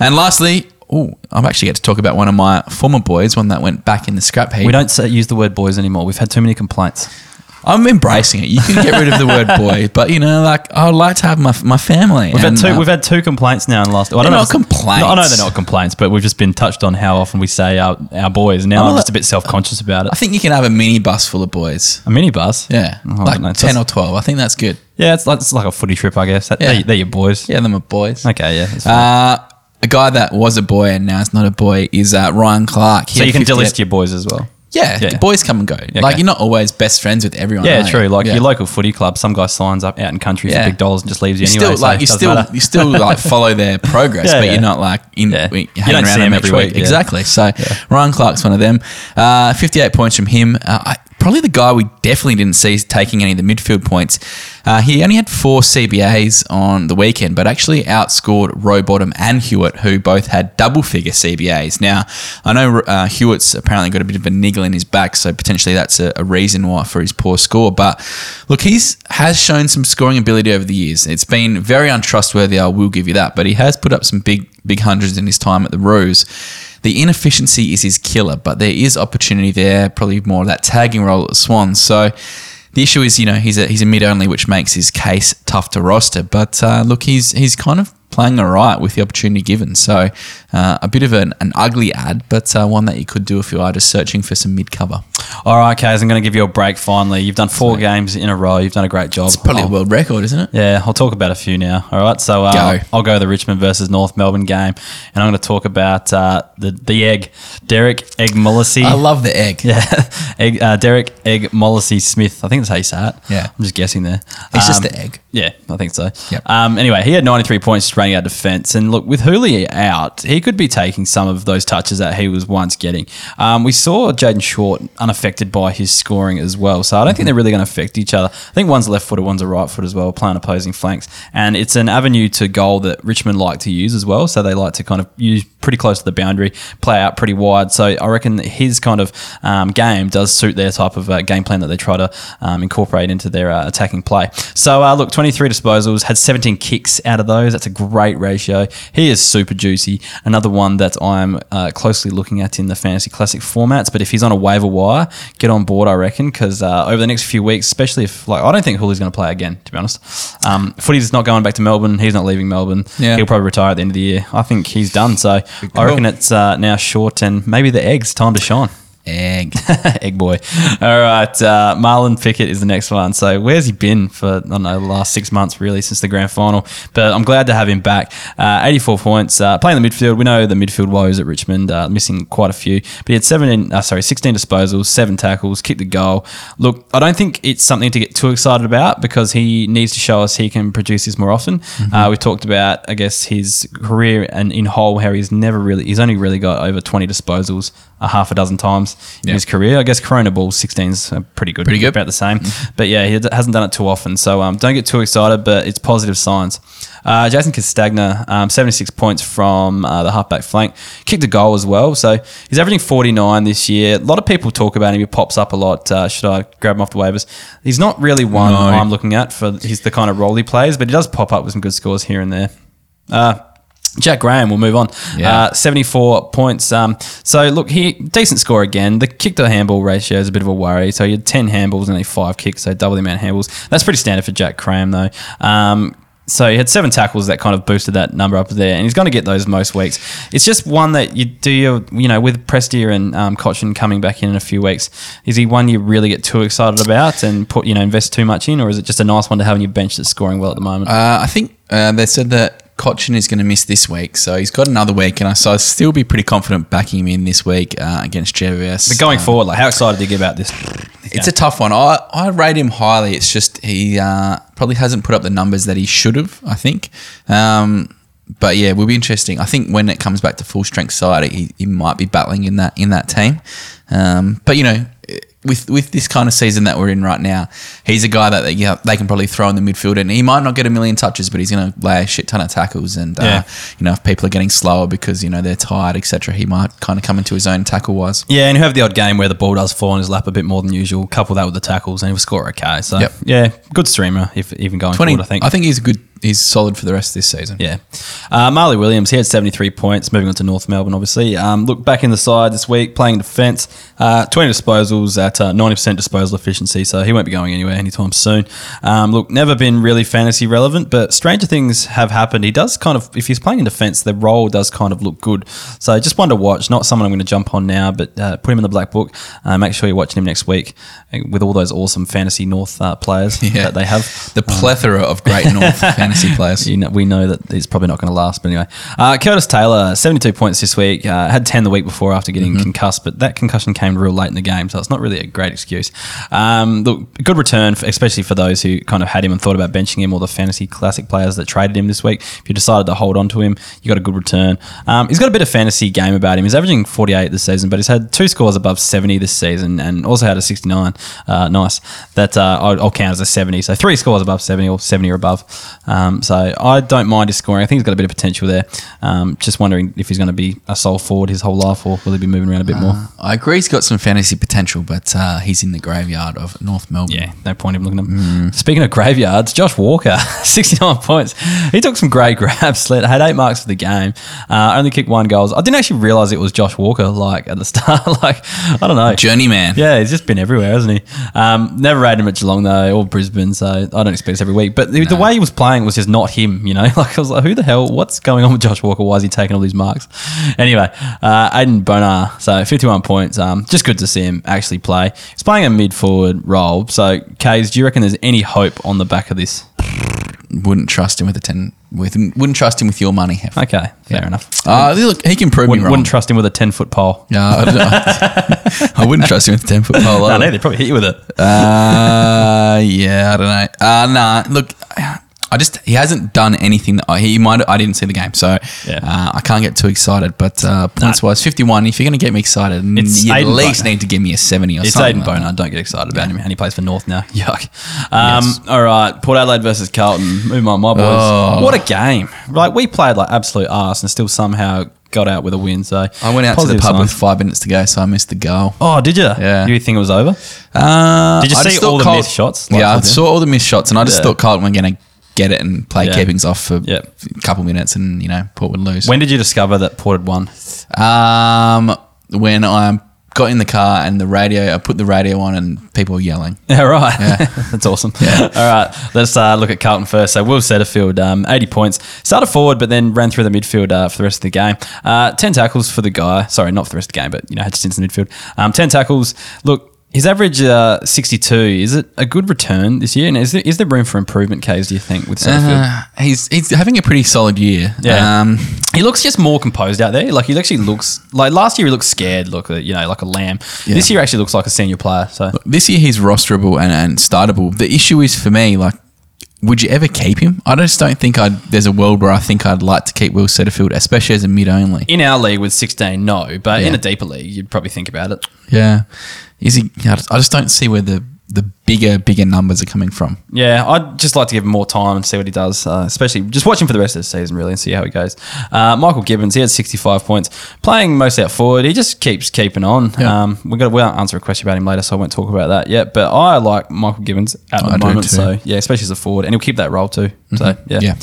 And lastly, oh, I'm actually going to talk about one of my former boys, one that went back in the scrap heap. We don't use the word boys anymore. We've had too many complaints. I'm embracing it. You can get rid of the word boy, but you know, like I would like to have my my family. We've and, had two. Uh, we've had two complaints now in the last. I don't know not complaints. No, I know they're not complaints, but we've just been touched on how often we say our, our boys. Now I'm, I'm just a bit self conscious about it. I think you can have a mini bus full of boys. A mini bus, yeah, oh, like no, ten or twelve. I think that's good. Yeah, it's like it's like a footy trip, I guess. That, yeah. they're, they're your boys. Yeah, them are boys. Okay, yeah. That's uh, a guy that was a boy and now is not a boy is uh, Ryan Clark. He so you can delist your boys as well. Yeah, yeah, boys come and go. Okay. Like, you're not always best friends with everyone. Yeah, true. Like, yeah. your local footy club, some guy signs up out in country yeah. for big dollars and just leaves you you're anyway. Still, so like, you still, you still like follow their progress, yeah, but yeah. you're not like in, yeah. hanging you don't around them every week. week. Yeah. Exactly. So, yeah. Ryan Clark's one of them. Uh, fifty-eight points from him. Uh, I, probably the guy we definitely didn't see taking any of the midfield points. Uh, he only had four C B As on the weekend, but actually outscored Rowbottom and Hewitt, who both had double-figure C B As. Now, I know uh, Hewitt's apparently got a bit of a niggle in his back, so potentially that's a, a reason why for his poor score. But look, he's has shown some scoring ability over the years. It's been very untrustworthy, I will give you that, but he has put up some big, big hundreds in his time at the Roos. The inefficiency is his killer, but there is opportunity there, probably more of that tagging role at the Swans. So the issue is, you know, he's a he's a mid-only, which makes his case tough to roster. But, uh, look, he's he's kind of playing all right with the opportunity given. So uh, a bit of an, an ugly ad, but uh, one that you could do if you are just searching for some mid-cover. All right, Kaz, I'm going to give you a break finally. You've done four Sorry. games in a row. You've done a great job. It's probably I'll, a world record, isn't it? Yeah, I'll talk about a few now. All right, so uh, go. I'll go the Richmond versus North Melbourne game, and I'm going to talk about uh, the, the egg, Derek Eggmolesse. I love the egg. Yeah, egg, uh, Derek Eggmolesse-Smith. I think that's how you say it. Yeah. I'm just guessing there. It's um, just the egg. Yeah, I think so. Yep. Um, anyway, he had ninety-three points running our defence. And look, with Hooli out, he could be taking some of those touches that he was once getting. Um, we saw Jaden Short unaffected by his scoring as well. So I don't mm-hmm. think they're really going to affect each other. I think one's left footed, one's a right foot as well, playing opposing flanks. And it's an avenue to goal that Richmond like to use as well. So they like to kind of use pretty close to the boundary, play out pretty wide. So I reckon that his kind of um, game does suit their type of uh, game plan that they try to um, incorporate into their uh, attacking play. So uh, look, twenty-three disposals, had seventeen kicks out of those. That's a great ratio. He is super juicy. Another one that I'm uh, closely looking at in the fantasy classic formats, but if he's on a waiver wire, get on board, I reckon, because uh, over the next few weeks, especially if, like, I don't think Hooli's going to play again, to be honest. Um, Footy's not going back to Melbourne. He's not leaving Melbourne. Yeah. He'll probably retire at the end of the year. I think he's done. So cool. I reckon it's uh, now Short and maybe the Egg's time to shine. Egg. Egg boy. All right. Uh, Marlon Pickett is the next one. So where's he been for, I don't know, the last six months really since the grand final? But I'm glad to have him back. Uh, eighty-four points. Uh, playing the midfield. We know the midfield woes at Richmond, uh, missing quite a few. But he had seventeen, uh, sorry, sixteen disposals, seven tackles, kicked the goal. Look, I don't think it's something to get too excited about because he needs to show us he can produce this more often. Mm-hmm. Uh, we talked about, I guess, his career and in whole, how he's never really, he's only really got over twenty disposals a half a dozen times. In yep. his career, I guess Corona Ball sixteen's pretty good, pretty good, about the same. But yeah, he hasn't done it too often, so um, don't get too excited. But it's positive signs. Uh, Jason Castagna, um, seventy-six points from uh, the halfback flank, kicked a goal as well. So he's averaging forty-nine this year. A lot of people talk about him. He pops up a lot. Uh, should I grab him off the waivers? He's not really one no. I'm looking at for he's the kind of role he plays, but he does pop up with some good scores here and there. Uh, Jack Graham, we'll move on. Yeah. Uh, seventy-four points. Um, so, look, he decent score again. The kick-to-handball ratio is a bit of a worry. So, you had ten handballs and only five kicks, so double the amount of handballs. That's pretty standard for Jack Graham, though. Um, so, he had seven tackles that kind of boosted that number up there, and he's going to get those most weeks. It's just one that you do, your, you know, with Prestia and um, Cochin coming back in in a few weeks, is he one you really get too excited about and put, you know, invest too much in, or is it just a nice one to have on your bench that's scoring well at the moment? Uh, I think uh, they said that Cochin is going to miss this week, so he's got another week, and I so I'd still be pretty confident backing him in this week uh, against G W S. But going um, forward, like, how excited are you about this? It's yeah. a tough one. I, I rate him highly. It's just he uh, probably hasn't put up the numbers that he should have, I think. Um, but yeah, it will be interesting. I think when it comes back to full strength side, he, he might be battling in that in that team. Um, but you know, with with this kind of season that we're in right now, he's a guy that they, you know, they can probably throw in the midfield, and he might not get a million touches, but he's going to lay a shit ton of tackles. And yeah. uh, you know, if people are getting slower because you know they're tired, et cetera, he might kind of come into his own tackle wise. Yeah, and you have the odd game where the ball does fall in his lap a bit more than usual. Couple that with the tackles, and he'll score okay. So yep. yeah, good streamer if even going twenty, forward. I think I think he's a good. He's solid for the rest of this season. Yeah. Uh, Marley Williams, he had seventy-three points, moving on to North Melbourne, obviously. Um, look, back in the side this week, playing defence, uh, twenty disposals at uh, ninety percent disposal efficiency, so he won't be going anywhere anytime soon. Um, look, never been really fantasy relevant, but stranger things have happened. He does kind of, if he's playing in defence, the role does kind of look good. So just one to watch, not someone I'm going to jump on now, but uh, put him in the black book. Uh, make sure you're watching him next week with all those awesome fantasy North uh, players yeah. that they have. The plethora um, of great North fantasy players. You know, we know that he's probably not going to last, but anyway. Uh, Curtis Taylor, seventy-two points this week. Uh, had ten the week before after getting mm-hmm. concussed, but that concussion came real late in the game, so it's not really a great excuse. Um, look, good return, for, especially for those who kind of had him and thought about benching him, or the fantasy classic players that traded him this week. If you decided to hold on to him, you got a good return. Um, he's got a bit of fantasy game about him. He's averaging forty-eight this season, but he's had two scores above seventy this season and also had a sixty-nine. Uh, nice. That uh, I'll, I'll count as a seventy. So three scores above seventy or seventy or above. Um, Um, so I don't mind his scoring. I think he's got a bit of potential there. Um, just wondering if he's going to be a sole forward his whole life, or will he be moving around a bit uh, more? I agree he's got some fantasy potential, but uh, he's in the graveyard of North Melbourne. Yeah, no point in looking at him. Mm. Speaking of graveyards, Josh Walker, sixty-nine points. He took some great grabs, had eight marks for the game, uh, only kicked one goal. I didn't actually realise it was Josh Walker like at the start. like I don't know. Journeyman. Yeah, he's just been everywhere, hasn't he? Um, never rated him at Geelong though, or Brisbane, so I don't expect this every week. But the, no. the way he was playing was just not him, you know. Like I was like, who the hell? What's going on with Josh Walker? Why is he taking all these marks? Anyway, uh, Aidan Bonar, so fifty-one points. Um, just good to see him actually play. He's playing a mid-forward role. So, Kays, do you reckon there's any hope on the back of this? Wouldn't trust him with a ten. With wouldn't trust him with your money. Hef. Okay, fair yeah. enough. Uh, look, he can prove wouldn't, me wrong. Wouldn't trust him with a ten-foot pole. No, I, don't, I wouldn't trust him with a ten-foot pole. I know they'd probably hit you with it. Uh, yeah, I don't know. Uh, nah, look. I just he hasn't done anything that I, he might. I didn't see the game, so yeah. uh, I can't get too excited. But uh, points nah. wise, fifty-one. If you're going to get me excited, it's you at least Bonar. Need to give me a seventy or it's something. It's Aidan Bonar. Like don't get excited about yeah. him. And he plays for North now. Yuck. Um, yes. All right, Port Adelaide versus Carlton. Move on, my boys. Oh. What a game! Like we played like absolute arse and still somehow got out with a win. So I went out to the pub sign. With five minutes to go, so I missed the goal. Oh, did you? Yeah. You think it was over? Uh, did you I see all the Carl- missed shots? Like yeah, I saw all the missed shots, and I just yeah. thought Carlton were going to. Get it and play yeah. keepings off for yeah. a couple minutes, and you know Port would lose. When did you discover that Port had won? Um, when I got in the car and the radio, I put the radio on and people were yelling. Yeah, right. Yeah. That's awesome. Yeah. All right, let's uh, look at Carlton first. So Will Setterfield, um, eighty points. Started forward, but then ran through the midfield uh, for the rest of the game. Uh, ten tackles for the guy. Sorry, not for the rest of the game, but you know, Hutchinson's in the midfield. Um, ten tackles. Look. His average uh, sixty-two, is it a good return this year? And is there, is there room for improvement, Kays, do you think, with Setterfield? Uh, he's he's having a pretty solid year. Yeah. Um, he looks just more composed out there. Like, he actually looks... Like, last year he looked scared, look, you know, like a lamb. Yeah. This year actually looks like a senior player. So look, this year he's rosterable and, and startable. The issue is, for me, like, would you ever keep him? I just don't think I'd. There's a world where I think I'd like to keep Will Setterfield, especially as a mid only. In our league with sixteen, no. But yeah. in a deeper league, you'd probably think about it. Yeah. Is he? I just don't see where the, the bigger, bigger numbers are coming from. Yeah, I'd just like to give him more time and see what he does, uh, especially just watch him for the rest of the season, really, and see how he goes. Uh, Michael Gibbons, he had sixty-five points. Playing mostly out forward, he just keeps keeping on. Yeah. Um, we've got to, we'll answer a question about him later, so I won't talk about that yet. But I like Michael Gibbons at the moment, so yeah, especially as a forward, and he'll keep that role too. Mm-hmm. So yeah. yeah.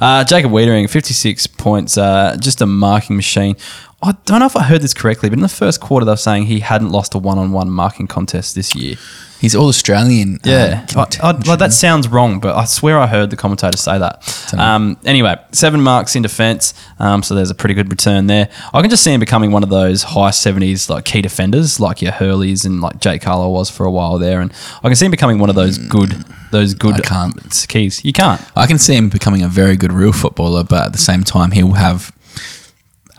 Uh, Jacob Wiedering, fifty-six points, uh, just a marking machine. I don't know if I heard this correctly, but in the first quarter, they were saying he hadn't lost a one-on-one marking contest this year. He's all Australian. Yeah. Um, I, I, like that sounds wrong, but I swear I heard the commentator say that. Um, anyway, seven marks in defence, um, so there's a pretty good return there. I can just see him becoming one of those high seventies like key defenders, like your Hurleys and like Jai Caldwell was for a while there, and I can see him becoming one of those good those good I can't. keys. You can't. I can see him becoming a very good real footballer, but at the same time, he'll have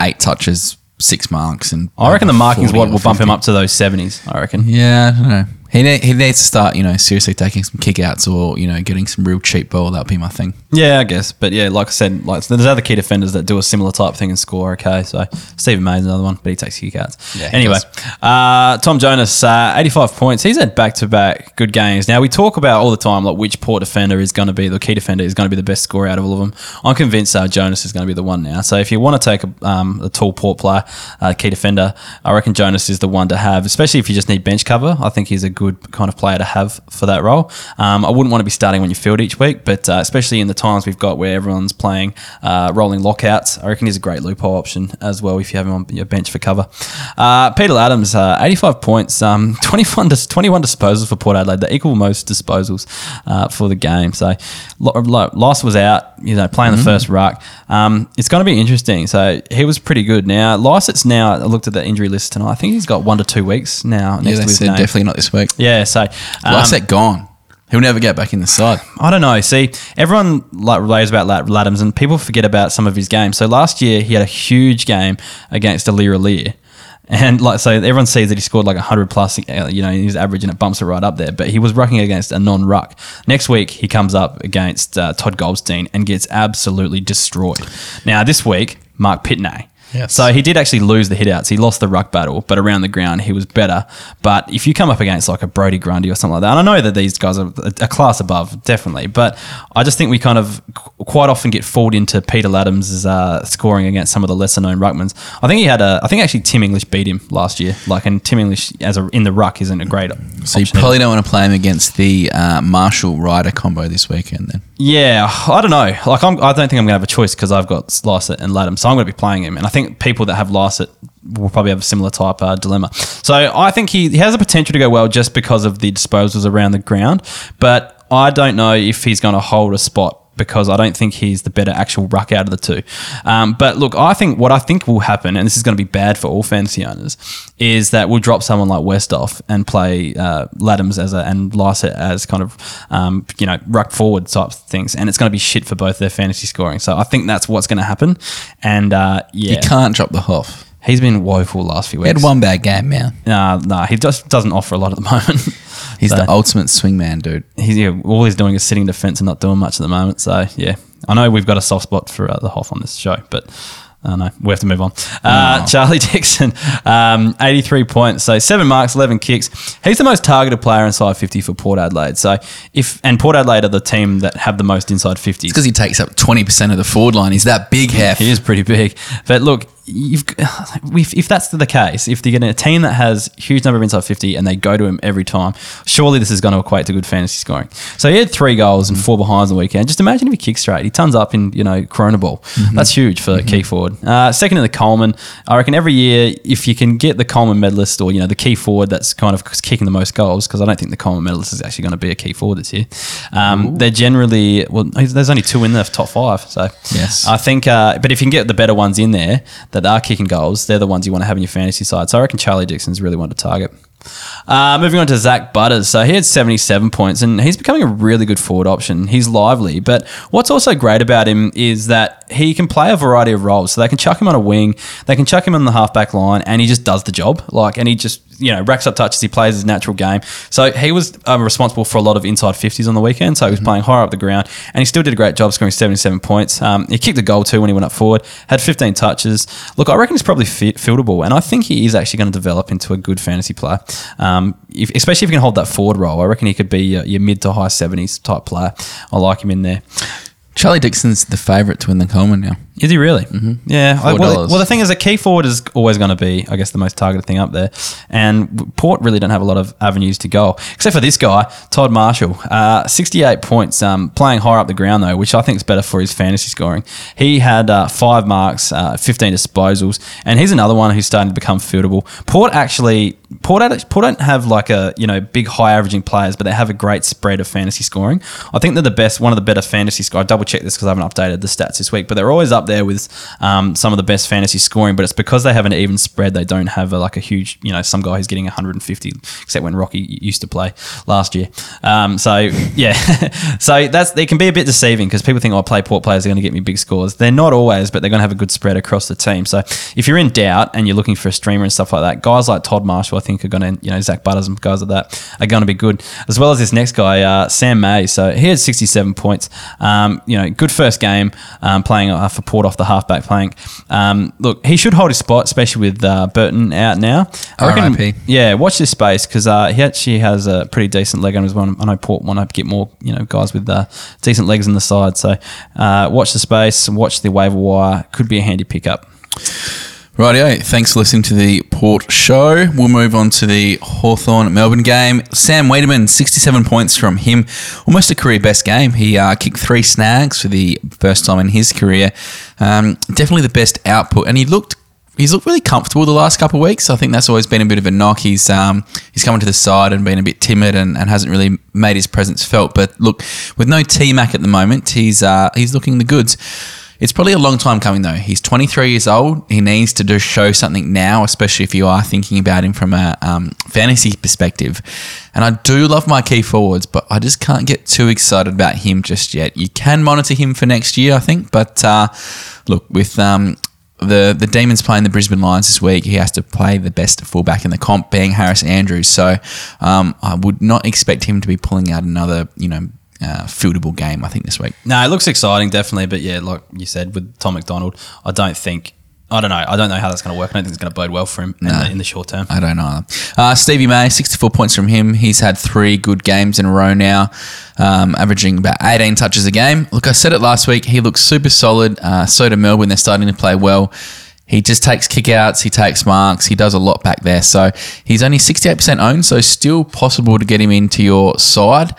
eight touches, six marks. And I reckon the marking squad will bump him up to those seventies, I reckon. Yeah, I don't know. He, ne- he needs to start, you know, seriously taking some kickouts or, you know, getting some real cheap ball. That would be my thing. Yeah, I guess. But, yeah, like I said, like there's other key defenders that do a similar type thing and score okay. So, Stephen May's another one, but he takes kickouts. Yeah, anyway, uh, Tom Jonas, uh, eighty-five points. He's had back-to-back good games. Now, we talk about all the time, like, which Port defender is going to be, the key defender is going to be the best scorer out of all of them. I'm convinced uh, Jonas is going to be the one now. So, if you want to take a, um, a tall Port player, uh, key defender, I reckon Jonas is the one to have, especially if you just need bench cover. I think he's a good kind of player to have for that role. Um, I wouldn't want to be starting when you field each week, but uh, especially in the times we've got where everyone's playing uh, rolling lockouts, I reckon he's a great loophole option as well if you have him on your bench for cover. Uh, Peter Adams, uh, eighty-five points, um, twenty-one, dis- twenty-one disposals for Port Adelaide, the equal most disposals uh, for the game. So lo- lo- Loss was out, you know, playing mm-hmm. the first ruck. Um, it's going to be interesting. So he was pretty good. Now, Lysett's now, I looked at the injury list tonight, I think he's got one to two weeks now. Yeah, next they to his name. Definitely not this week. Yeah, so um, Lysette gone. He'll never get back in the side. I don't know. See, everyone like relays about Laddams and people forget about some of his games. So last year he had a huge game against Alir Alir. And like so, everyone sees that he scored like one hundred plus, you know, his average, and it bumps it right up there. But he was rucking against a non-ruck. Next week, he comes up against uh, Todd Goldstein and gets absolutely destroyed. Now this week, Mark Pitney. Yes. So he did actually lose the hitouts. He lost the ruck battle, but around the ground he was better. But if you come up against like a Brody Grundy or something like that, and I know that these guys are a class above, definitely, but I just think we kind of quite often get fooled into Peter Laddams' uh, scoring against some of the lesser known ruckmans. I think he had a. I think actually Tim English beat him last year. Like, and Tim English as a in the ruck isn't a great. So you probably either. don't want to play him against the uh, Marshall Ryder combo this weekend then. Yeah, I don't know. Like I'm, I don't think I'm gonna have a choice because I've got Lycett and Laddams, so I'm gonna be playing him, and I think. People that have Lycett will probably have a similar type uh, dilemma. So I think he, he has the potential to go well just because of the disposals around the ground, but I don't know if he's going to hold a spot because I don't think he's the better actual ruck out of the two. Um, but look, I think what I think will happen, and this is going to be bad for all fantasy owners, is that we'll drop someone like West off and play uh, Laddams as a, and Lycett as kind of, um, you know, ruck forward types of things. And it's going to be shit for both their fantasy scoring. So I think that's what's going to happen. And uh, yeah. You can't drop the Hoff. He's been woeful the last few weeks. He had one bad game, man. Nah, nah, he just doesn't offer a lot at the moment. He's so, the ultimate swingman, dude. He's yeah, all he's doing is sitting defence and not doing much at the moment. So, yeah. I know we've got a soft spot for uh, the Hoff on this show, but... I don't know. We have to move on. Uh, oh. Charlie Dixon, um, eighty-three points. So, seven marks, eleven kicks. He's the most targeted player inside fifty for Port Adelaide. So, if and Port Adelaide are the team that have the most inside fifty. It's because he takes up twenty percent of the forward line. He's that big, Hef. He is pretty big. But look, you've, if, if that's the case, if they're getting a team that has huge number of inside fifty and they go to him every time, surely this is going to equate to good fantasy scoring. So, he had three goals and four behinds on the weekend. Just imagine if he kicks straight. He turns up in, you know, Corona ball. Mm-hmm. That's huge for mm-hmm. key forward. Uh, second in the Coleman. I reckon every year, if you can get the Coleman medalist or, you know, the key forward that's kind of kicking the most goals, because I don't think the Coleman medalist is actually going to be a key forward this year. Um, they're generally, well, there's only two in the top five. So yes. I think, uh, but if you can get the better ones in there that are kicking goals, they're the ones you want to have in your fantasy side. So I reckon Charlie Dixon's really one to target. Uh, moving on to Zach Butters. So he had seventy-seven points and he's becoming a really good forward option. He's lively, but what's also great about him is that he can play a variety of roles. So they can chuck him on a wing, they can chuck him on the halfback line, and he just does the job. Like, and he just, you know, racks up touches. He plays his natural game. So he was um, responsible for a lot of inside fifties on the weekend. So he was mm-hmm. playing higher up the ground, and he still did a great job scoring seventy-seven points. Um, he kicked a goal too when he went up forward, had fifteen touches. Look, I reckon he's probably fit, fieldable, and I think he is actually going to develop into a good fantasy player. Um, if, especially if you can hold that forward role, I reckon he could be your, your mid to high seventies type player. I like him in there. Charlie Dixon's the favourite to win the Coleman now. Is he really? Mm-hmm. Yeah. I, well, well, the thing is, a key forward is always going to be, I guess, the most targeted thing up there. And Port really don't have a lot of avenues to go, except for this guy, Todd Marshall. Uh, sixty-eight points, um, playing higher up the ground, though, which I think is better for his fantasy scoring. He had uh, five marks, uh, fifteen disposals, and he's another one who's starting to become fieldable. Port actually... Port don't have like a, you know, big high averaging players, but they have a great spread of fantasy scoring. I think they're the best, one of the better fantasy scorers. I double checked this because I haven't updated the stats this week, but they're always up there with um, some of the best fantasy scoring, but it's because they have an even spread. They don't have a, like a huge, you know, some guy who's getting one hundred fifty, except when Rocky used to play last year. Um, so, yeah. so that's it can be a bit deceiving because people think, oh, I play Port players, they're going to get me big scores. They're not always, but they're going to have a good spread across the team. So if you're in doubt and you're looking for a streamer and stuff like that, guys like Todd Marshall, I think, are going to, you know, Zach Butters and guys like that are going to be good. As well as this next guy, uh, Sam May. So he had sixty-seven points. Um, you know, good first game um, playing uh, for Port off the halfback flank. Um, look, he should hold his spot, especially with uh, Burton out now. I reckon, R I P. Yeah, watch this space because uh, he actually has a pretty decent leg on his one. I know Port want to get more, you know, guys with uh, decent legs on the side. So uh, watch the space, watch the waiver wire. Could be a handy pickup. Rightio, thanks for listening to the Port Show. We'll move on to the Hawthorn-Melbourne game. Sam Wiedemann, sixty-seven points from him. Almost a career-best game. He uh, kicked three snags for the first time in his career. Um, definitely the best output. And he looked he's looked really comfortable the last couple of weeks. I think that's always been a bit of a knock. He's um, he's come to the side and been a bit timid and, and hasn't really made his presence felt. But look, with no T-Mac at the moment, he's uh, he's looking the goods. It's probably a long time coming, though. He's twenty-three years old. He needs to do show something now, especially if you are thinking about him from a um, fantasy perspective. And I do love my key forwards, but I just can't get too excited about him just yet. You can monitor him for next year, I think. But uh, look, with um, the, the Demons playing the Brisbane Lions this week, he has to play the best fullback in the comp, being Harris Andrews. So um, I would not expect him to be pulling out another, you know, Uh, fieldable game, I think, this week. No, it looks exciting, definitely. But, yeah, like you said, with Tom McDonald, I don't think – I don't know. I don't know how that's going to work. I don't think it's going to bode well for him no, in, the, in the short term. I don't know. Uh, Stevie May, sixty-four points from him. He's had three good games in a row now, um, averaging about eighteen touches a game. Look, I said it last week. He looks super solid. Uh, so do Melbourne. They're starting to play well. He just takes kickouts, he takes marks, he does a lot back there. So he's only sixty-eight percent owned, so still possible to get him into your side.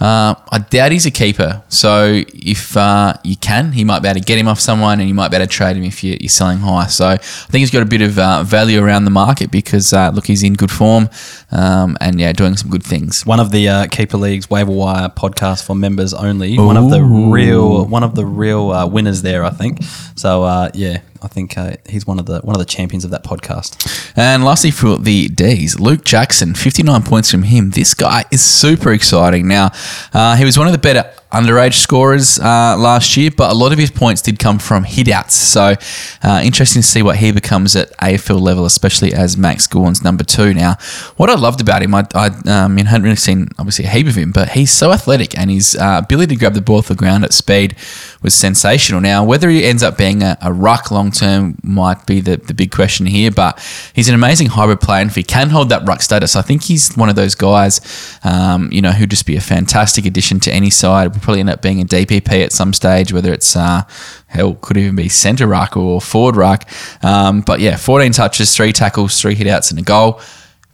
Uh, I doubt he's a keeper. So if uh, you can, he might be able to get him off someone and you might be able to trade him if you're, you're selling high. So I think he's got a bit of uh, value around the market because, uh, look, he's in good form um, and, yeah, doing some good things. One of the uh, Keeper League's waiver wire podcast for members only. Ooh. One of the real one of the real uh, winners there, I think. So, uh, yeah. I think uh, he's one of the one of the champions of that podcast. And lastly for the D's, Luke Jackson, fifty-nine points from him. This guy is super exciting. Now, uh, he was one of the better underage scorers uh, last year, but a lot of his points did come from hitouts. So, uh, interesting to see what he becomes at A F L level, especially as Max Gawn's number two. Now, what I loved about him, I, I um, mean, hadn't really seen, obviously, a heap of him, but he's so athletic and his uh, ability to grab the ball off the ground at speed was sensational. Now, whether he ends up being a, a ruck long term might be the, the big question here, but he's an amazing hybrid player, and if he can hold that ruck status, I think he's one of those guys, um, you know, who'd just be a fantastic addition to any side. We'll probably end up being a D P P at some stage, whether it's, uh, hell, could even be centre ruck or forward ruck. Um, but yeah, fourteen touches, three tackles, three hitouts and a goal.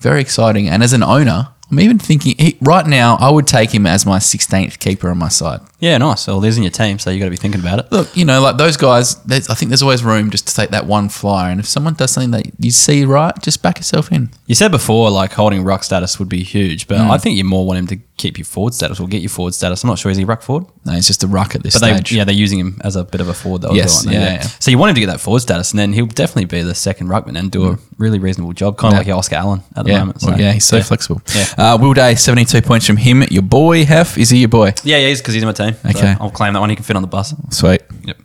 Very exciting. And as an owner, I'm even thinking he, right now I would take him as my sixteenth keeper on my side. Yeah, nice. Well, there's in your team, so you got to be thinking about it. Look, you know, like those guys, I think there's always room just to take that one flyer. And if someone does something that you see right, just back yourself in. You said before, like holding ruck status would be huge, but mm. I think you more want him to keep your forward status or get your forward status. I'm not sure. Is he ruck forward? No, he's just a ruck at this but stage. They, yeah, they're using him as a bit of a forward. That yes, yeah, yeah. yeah. So you want him to get that forward status, and then he'll definitely be the second ruckman and do mm. a really reasonable job, kind yeah. of like Oscar Allen at the yeah. moment. So, well, yeah, he's so yeah. flexible. Yeah. Uh, Will Day, seventy-two points from him. Your boy, Hef, is he your boy? Yeah, yeah, he's because he's in my team. Okay. So I'll claim that one. He can fit on the bus. Sweet. Yep.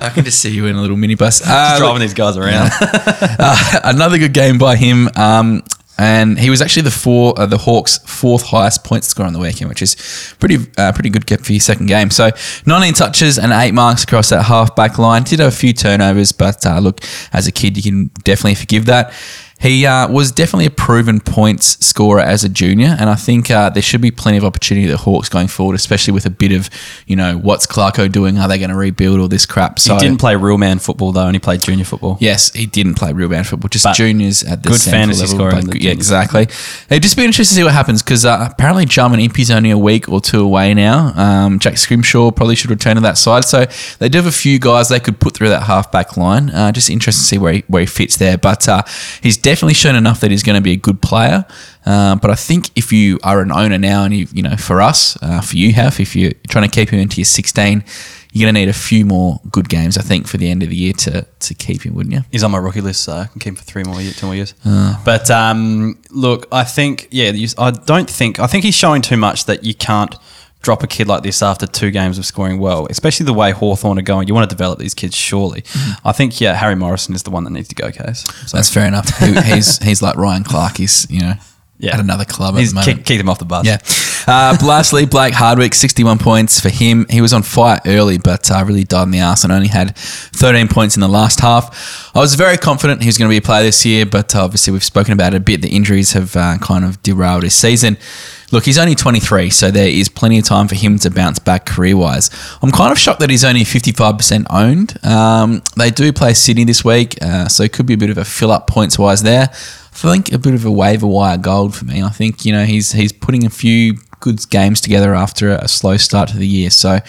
I can just see you in a little minibus. Just uh, driving these guys around. uh, another good game by him. Um, And he was actually the four, uh, the Hawks' fourth highest point scorer on the weekend, which is pretty uh, pretty good for your second game. So nineteen touches and eight marks across that half-back line. Did have a few turnovers, but uh, look, as a kid, you can definitely forgive that. He uh, was definitely a proven points scorer as a junior, and I think uh, there should be plenty of opportunity at the Hawks going forward, especially with a bit of, you know, what's Clarko doing? Are they going to rebuild all this crap? So, he didn't play real man football, though, and he played junior football. Yes, he didn't play real man football, just but juniors at the good fantasy level, scoring. But, yeah, exactly. It'd just be interesting to see what happens because uh, apparently Jarman Impey's only a week or two away now. Um, Jack Scrimshaw probably should return to that side. So they do have a few guys they could put through that half-back line. Uh, just interesting to see where he, where he fits there. But uh, he's definitely... Definitely shown enough that he's going to be a good player, uh, but I think if you are an owner now, and you, you know, for us, uh, for you, Haf, if you're trying to keep him into your sixteen, you're going to need a few more good games, I think, for the end of the year to to keep him, wouldn't you? He's on my rookie list, so I can keep him for three more years, two more years. Uh, but um, look, I think, yeah, you, I don't think, I think he's showing too much that you can't drop a kid like this after two games of scoring well, especially the way Hawthorn are going. You want to develop these kids, surely. Mm-hmm. I think, yeah, Harry Morrison is the one that needs to go, Case. So. That's fair enough. he, he's he's like Ryan Clark. He's, you know, yeah. at another club he's at the moment. Kick, kicked him off the bus. Yeah. Uh, lastly, Blake Hardwick, sixty-one points for him. He was on fire early, but uh, really died in the arse and only had thirteen points in the last half. I was very confident he was going to be a player this year, but uh, obviously we've spoken about it a bit. The injuries have uh, kind of derailed his season. Look, he's only twenty-three, so there is plenty of time for him to bounce back career-wise. I'm kind of shocked that he's only fifty-five percent owned. Um, they do play Sydney this week, uh, so it could be a bit of a fill-up points-wise there. I think a bit of a waiver wire gold for me. I think, you know, he's he's putting a few good games together after a slow start to the year. So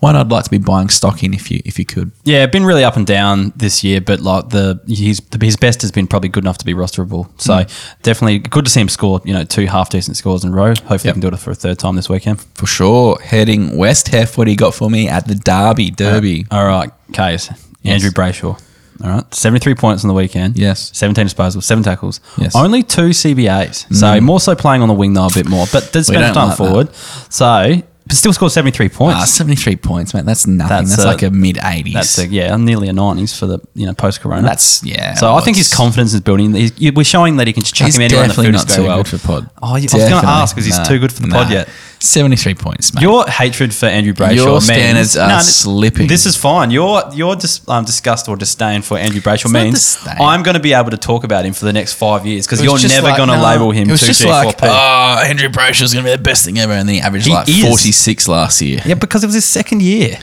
one I'd like to be buying stock in if you if you could. Yeah, been really up and down this year, but like the his his best has been probably good enough to be rosterable. So mm. definitely good to see him score, you know, two half decent scores in a row. Hopefully yep. he can do it for a third time this weekend. For sure. Heading west, Hef, what do you got for me at the Derby Derby? Uh, all right, Kays. Yes. Andrew Brayshaw. All right, seventy-three points on the weekend. Yes. seventeen disposals, seven tackles. Yes. Only two C B As. Mm. So more so playing on the wing though a bit more, but does spend time like forward. That. So, but still scored seventy-three points. Ah, seventy-three points, man. That's nothing. That's, that's a, like a mid-eighties. That's a, yeah, nearly a nineties for the, you know, post-corona. That's, yeah. So well, I think his confidence is building. He's, we're showing that he can chuck him anywhere in the food. He's definitely not too good for pod. Oh, I was going to ask because he's nah, too good for the nah. pod yet. seventy-three points, mate. Your hatred for Andrew Brayshaw. Your means, standards are no, slipping. This is fine. Your your dis, um, disgust or disdain for Andrew Brayshaw means I'm going to be able to talk about him for the next five years because you're never like, going to no, label him two G four P. It was just like, oh, Andrew Brayshaw's going to be the best thing ever, and then he averaged he like is. forty-six last year. Yeah, because it was his second year.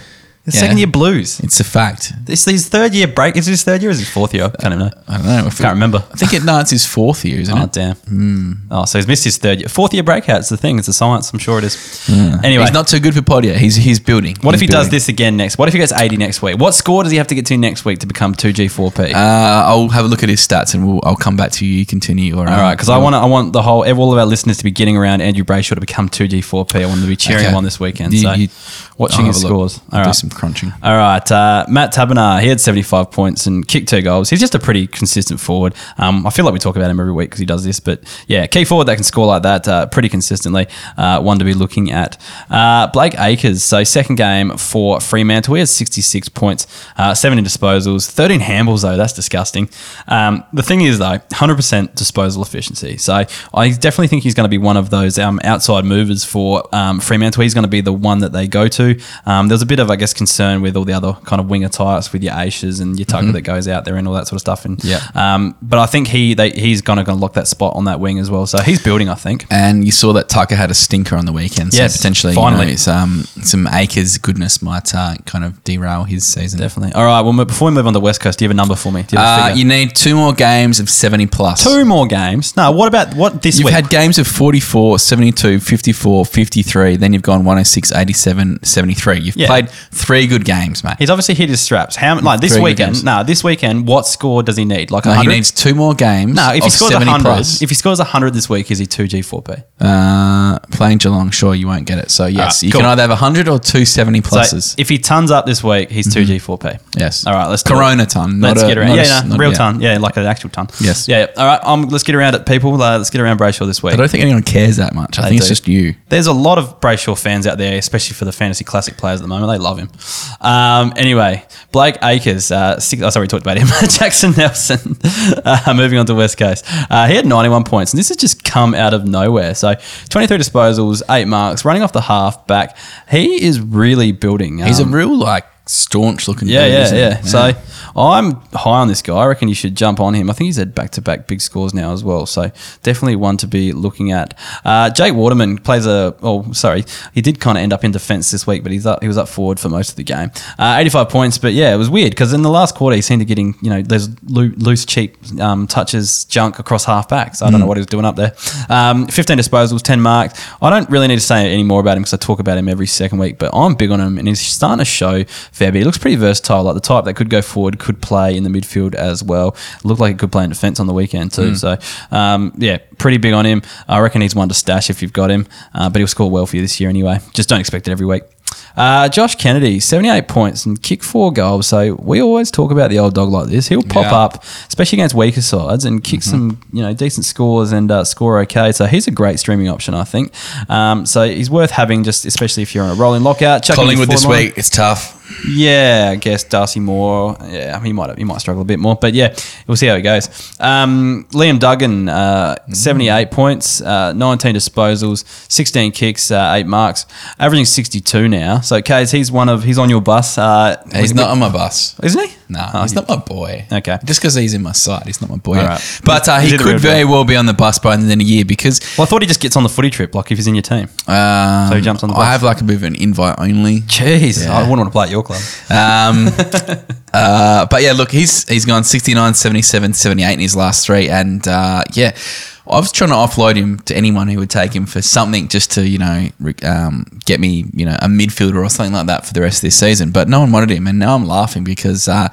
His yeah. second year blues. It's a fact. It's his third year break. Is it his third year or is it his fourth year? I can't even know. I don't know. I can't remember. I think it, no, it's his fourth year, isn't oh, it? Oh, damn. Mm. Oh, so he's missed his third year. Fourth year breakout. It's the thing. It's the science. I'm sure it is. Yeah. Anyway. He's not too good for pod yet. He's, he's building. What he's if he building. does this again next? What if he gets eighty next week? What score does he have to get to next week to become two G four P? Uh, I'll have a look at his stats and we'll, I'll come back to you. You continue. All right. All right. Because I, I want the whole, all of our listeners to be getting around Andrew Brayshaw to become two G four P. I want them to be cheering okay. him on this weekend. You, so you, watching I'll his scores. All right. Crunching. All right, uh, Matt Tabernar, he had seventy-five points and kicked two goals. He's just a pretty consistent forward. Um, I feel like we talk about him every week because he does this, but yeah, key forward that can score like that uh, pretty consistently, uh, one to be looking at. Uh, Blake Acres, so second game for Fremantle. He had sixty-six points, uh, seventeen disposals, thirteen handballs though, that's disgusting. Um, the thing is though, one hundred percent disposal efficiency. So I definitely think he's going to be one of those um, outside movers for um, Fremantle. He's going to be the one that they go to. Um, there's a bit of, I guess, concern with all the other kind of winger types with your Aishes and your Tugger mm-hmm. that goes out there and all that sort of stuff. And yeah. um, but I think he they, he's kind of going to lock that spot on that wing as well. So he's building, I think. And you saw that Tucker had a stinker on the weekend. So yes, potentially, finally, you know, some, some Acres goodness might uh, kind of derail his season. Definitely. All right. Well, before we move on to West Coast, do you have a number for me? Do you, have uh, a you need two more games of seventy plus. Two more games. No. What about what this you've week? You've had games of forty-four, seventy-two, fifty-four, fifty-three. Then you've gone one oh six, eighty-seven, seventy-three. You've yeah. played three good games, mate. He's obviously hit his straps. How like this three weekend? No, nah, this weekend. What score does he need? Like no, he needs two more games. No, if he scores a hundred, if he scores a hundred this week, is he two G four P? Uh, playing Geelong, sure you won't get it. So yes, right, you cool. can either have a hundred or two seventy pluses. So if he tons up this week, he's two G four P. Yes. All right, let's Corona it. ton. Let's a, get around. Yeah, a, no, real yeah. ton. Yeah, like an actual ton. Yes. Yeah. yeah. All right. Um, let's get around it, people. Uh, let's get around Brayshaw this week. I don't think anyone cares that much. I they think do. It's just you. There's a lot of Brayshaw fans out there, especially for the fantasy classic players at the moment. They love him. Um, anyway, Blake Acres. Uh, six, oh, sorry, we talked about him. Jackson Nelson. Uh, moving on to West Coast. Uh, he had ninety-one points, and this has just come out of nowhere. So, twenty-three disposals, eight marks, running off the half back. He is really building. Um, He's a real, like, staunch looking yeah, dude, yeah, isn't yeah. It? yeah. So I'm high on this guy. I reckon you should jump on him. I think he's had back-to-back big scores now as well. So definitely one to be looking at. Uh, Jake Waterman plays a – oh, sorry. He did kind of end up in defence this week, but he's up, he was up forward for most of the game. Uh, eighty-five points, but, yeah, it was weird because in the last quarter he seemed to getting, you know, those loo- loose, cheap um, touches, junk across half-back. So I don't mm. know what he was doing up there. Um, fifteen disposals, ten marks. I don't really need to say any more about him because I talk about him every second week, but I'm big on him and he's starting to show – fair bit. He looks pretty versatile, like the type that could go forward, could play in the midfield as well. Looked like he could play in defence on the weekend too. Mm. So, um, yeah, pretty big on him. I reckon he's one to stash if you've got him, uh, but he'll score well for you this year anyway. Just don't expect it every week. Uh, Josh Kennedy, seventy-eight points and kicked four goals. So we always talk about the old dog like this. He'll pop yeah. up, especially against weaker sides, and kick mm-hmm. some you know decent scores and uh, score okay. So he's a great streaming option, I think. Um, so he's worth having, just especially if you're on a rolling lockout. Collingwood this line. week, it's tough. Yeah, I guess Darcy Moore. Yeah, he might he might struggle a bit more, but yeah, we'll see how it goes. Um, Liam Duggan, uh, mm-hmm. seventy-eight points, uh, nineteen disposals, sixteen kicks, uh, eight marks, averaging sixty-two now. So, Kays, he's one of he's on your bus. Uh, he's not bit, on my bus, isn't he? No, nah, oh, he's yeah. not my boy. Okay, just because he's in my sight, he's not my boy. Right. But uh, he could very well be on the bus by the end of the year because. Well, I thought he just gets on the footy trip, like if he's in your team. Um, so he jumps on the bus. I have like a bit of an invite only. Jeez, yeah. I wouldn't want to play at your club. Um, uh, but yeah, look, he's he's gone sixty-nine, seventy-seven, seventy-eight in his last three, and uh, yeah. I was trying to offload him to anyone who would take him for something just to, you know, um, get me, you know, a midfielder or something like that for the rest of this season. But no one wanted him, and now I'm laughing because uh,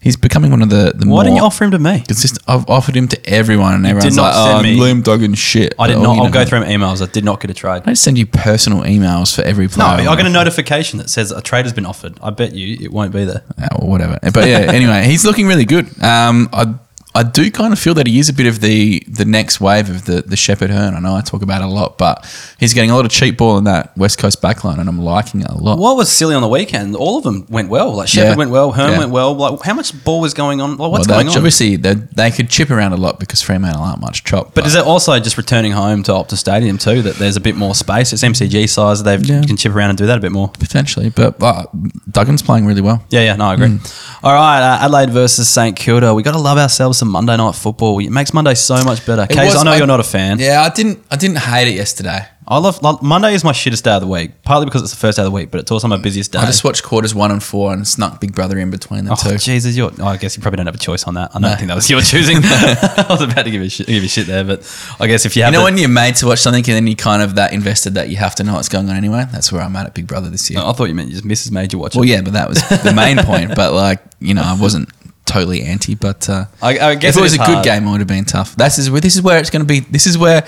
he's becoming one of the, the Why more... Why didn't you offer him to me? Just, I've offered him to everyone, and everyone's like, oh, me. Liam Duggan shit. I did not. I'll know. go through my emails. I did not get a trade. I send you personal emails for every player. No, I got a notification that says a trade has been offered. I bet you it won't be there. Yeah, well, whatever. But yeah, anyway, he's looking really good. Um, I... I do kind of feel that he is a bit of the the next wave of the the Shepherd Hearn. I know I talk about it a lot, but he's getting a lot of cheap ball in that West Coast backline, and I'm liking it a lot. What was silly on the weekend? All of them went well. Like Shepherd yeah. went well, Hearn yeah. went well. Like how much ball was going on? Like what's well, going on? Obviously, they they could chip around a lot because Fremantle aren't much chop. But, but is it also just returning home to Optus Stadium too? That there's a bit more space. It's M C G size. They yeah. can chip around and do that a bit more potentially. But uh, Duggan's playing really well. Yeah, yeah, no, I agree. Mm. All right, uh, Adelaide versus St Kilda. We got to love ourselves some Monday night football. It makes Monday so much better. Kays, I know I, you're not a fan. Yeah, I didn't I didn't hate it yesterday. I love, love Monday is my shittest day of the week, partly because it's the first day of the week, but it's also my busiest day. I just watched quarters one and four and snuck Big Brother in between the oh, two. Jesus, you're, oh, I guess you probably don't have a choice on that. I don't no. think that was your choosing. I was about to give you a shit, give you shit there, but I guess if you have You know to, when you're made to watch something and then you're kind of that invested that you have to know what's going on anyway? That's where I'm at at Big Brother this year. No, I thought you meant just Missus made you watch well, it. Well, yeah, but that was the main point. But like, you know, I wasn't totally anti, but uh, I, I guess if it was a hard. good game, it would have been tough. This is where this is where it's going to be. This is where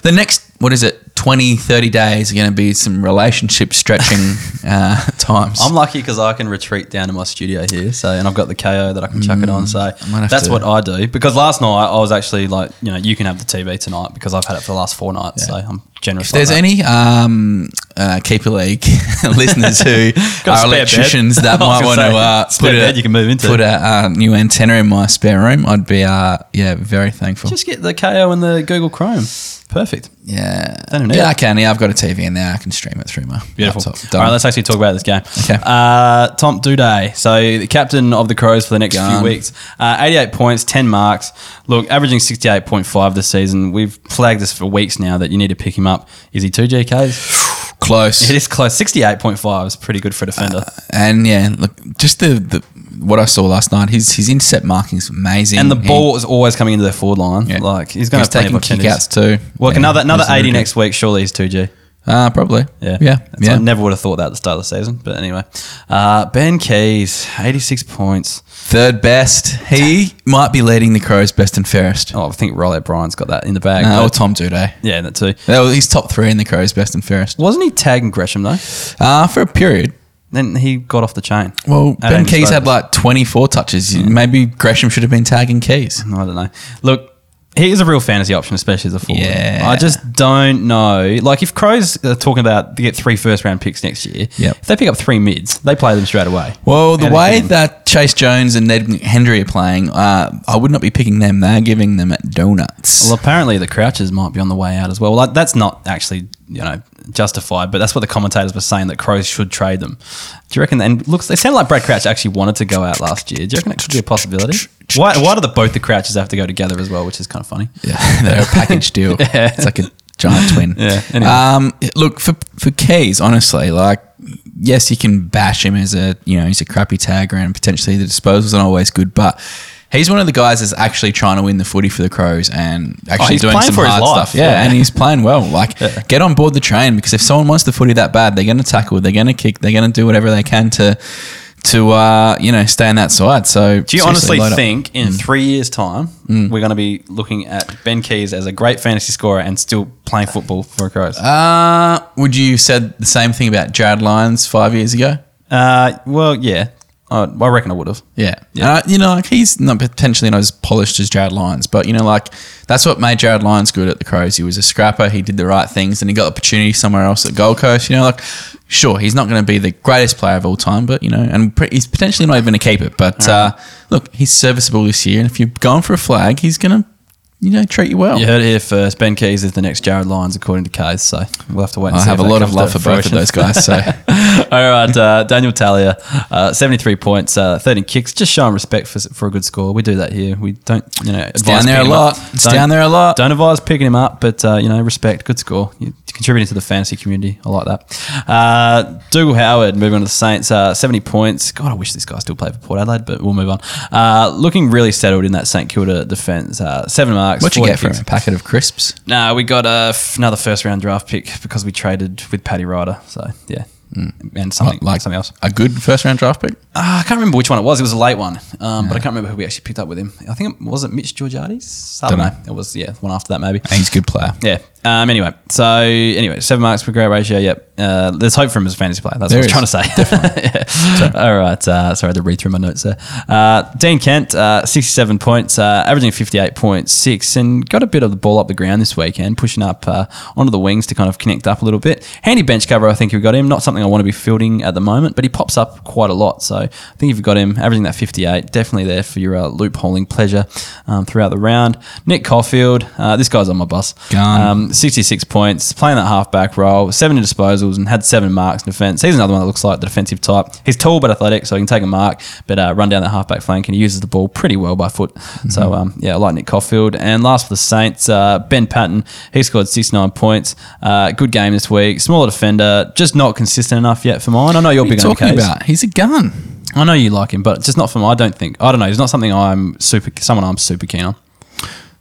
the next what is it, twenty, thirty days are going to be some relationship stretching uh, times. I'm lucky because I can retreat down to my studio here, so and I've got the K O that I can chuck mm, it on. So that's to. what I do because last night I was actually like, you know, you can have the T V tonight because I've had it for the last four nights. Yeah. So I'm generous. If like there's that. any um, uh, Keeper League listeners who are electricians bed. that might want say, to uh, put a you can move into put a uh, new antenna in my spare room, I'd be uh, yeah very thankful. Just get the K O and the Google Chrome. Perfect. Yeah. Yeah, I can. Yeah, I've got a T V in there. I can stream it through my Beautiful. laptop. All right, let's actually talk about this game. Okay. Uh, Tom Duday, so the captain of the Crows for the next Gun. few weeks. Uh, eighty-eight points, ten marks. Look, averaging sixty-eight point five this season. We've flagged this for weeks now that you need to pick him up. Is he two G Ks? Close. It is close. sixty-eight point five is pretty good for a defender. Uh, and, yeah, look, just the, the – what I saw last night, his his intercept marking is amazing, and the ball is always coming into their forward line. Yeah. Like he's going he's to taking kickouts too. Well, yeah, another another eighty ridiculous. next week. Surely he's two G. Uh, probably. Yeah, yeah. So yeah. I never would have thought that at the start of the season, but anyway. Uh, Ben Keys, eighty-six points, third best. He might be leading the Crows best and fairest. Oh, I think Rolly O'Brien's got that in the bag. No, or Tom Duday. Yeah, that too. No, he's top three in the Crows best and fairest. Wasn't he tagging Gresham though? Uh, for a period. Then he got off the chain. Well, Ben Keys had like twenty-four touches. Yeah. Maybe Gresham should have been tagging Keys. I don't know. Look, he is a real fantasy option, especially as a forward. Yeah. I just don't know. Like if Crows are talking about they get three first round picks next year, yep. if they pick up three mids, they play them straight away. Well, the way that Chase Jones and Ned Hendry are playing, uh, I would not be picking them. They're giving them donuts. Well, apparently the Crouchers might be on the way out as well. Like, that's not actually, you know, justified, but that's what the commentators were saying, that Crows should trade them. Do you reckon? And looks, it sounded like Brad Crouch actually wanted to go out last year. Do you reckon it could be a possibility? Why, why do the both the Crouchers have to go together as well, which is kind of funny? Yeah, they're a package deal. Yeah. It's like a giant twin. Yeah. Anyway. Um, look, for for Keys, honestly, like, yes, you can bash him as a, you know, he's a crappy tagger and potentially the disposals aren't always good, but he's one of the guys that's actually trying to win the footy for the Crows and actually oh, doing some hard life, stuff. Yeah, yeah, and he's playing well. Like, yeah. get on board the train because if someone wants the footy that bad, they're going to tackle, they're going to kick, they're going to do whatever they can to to uh, you know, stay on that side. So do you honestly think up. in mm. three years' time mm. we're going to be looking at Ben Keys as a great fantasy scorer and still playing football for Crows? Uh, would you have said the same thing about Jared Lyons five years ago? Uh, well, yeah. I, I reckon I would have. Yeah. yeah. Uh, you know, like he's not potentially not as polished as Jared Lyons, but, you know, like that's what made Jared Lyons good at the Crows. He was a scrapper. He did the right things and he got opportunity somewhere else at Gold Coast. You know, like, sure, he's not going to be the greatest player of all time, but, you know, and pre- he's potentially not even a keeper. But, uh, look, he's serviceable this year. And if you're going for a flag, he's going to, you know, treat you well. You heard it here first. Ben Keys is the next Jared Lyons, according to Kays. So we'll have to wait and I see. I have a lot of love for both of those guys. So, all right, uh, Daniel Talia, uh, seventy-three points, uh, thirteen kicks. Just showing respect for for a good score. We do that here. We don't, you know, it's down there a lot. It's down there a lot. Don't advise picking him up, but uh, you know, respect. Good score. You're contributing to the fantasy community. I like that. Uh, Dougal Howard moving on to the Saints, uh, seventy points. God, I wish this guy still played for Port Adelaide, but we'll move on. Uh, looking really settled in that St Kilda defence. Uh, seven marks. What'd you get from a packet of crisps? No, nah, we got uh, f- another first-round draft pick because we traded with Paddy Ryder. So, yeah. Mm. And something like, like something else. A good first-round draft pick? Uh, I can't remember which one it was. It was a late one, um, yeah. but I can't remember who we actually picked up with him. I think it was it Mitch Georgiades? I don't, don't know. know. It was, yeah, one after that maybe. I think he's a good player. Yeah. Um, anyway, so anyway, seven marks per grade ratio, yep. Uh, there's hope for him as a fantasy player. That's there what I was is. trying to say. Definitely. yeah. Sorry. All right. Uh, sorry to read through my notes there. Uh, Dean Kent, uh, sixty-seven points, uh, averaging fifty-eight point six and got a bit of the ball up the ground this weekend, pushing up uh, onto the wings to kind of connect up a little bit. Handy bench cover, I think, we got him. Not something I want to be fielding at the moment, but he pops up quite a lot. So I think if you've got him, averaging that fifty-eight, definitely there for your uh, loopholing pleasure um, throughout the round. Nick Caulfield, uh, this guy's on my bus. Gone. Um, sixty-six points, playing that half-back role, seven disposals and had seven marks in defence. He's another one that looks like the defensive type. He's tall but athletic, so he can take a mark, but uh, run down the half-back flank and he uses the ball pretty well by foot. Mm-hmm. So, um, yeah, I like Nick Caulfield. And last for the Saints, uh, Ben Patton. He scored sixty-nine points. Uh, good game this week. Smaller defender, just not consistent enough yet for mine. I know you're what big on the case. What are you talking about? He's a gun. I know you like him, but just not for mine. I don't think. I don't know. He's not something I'm super. someone I'm super keen on.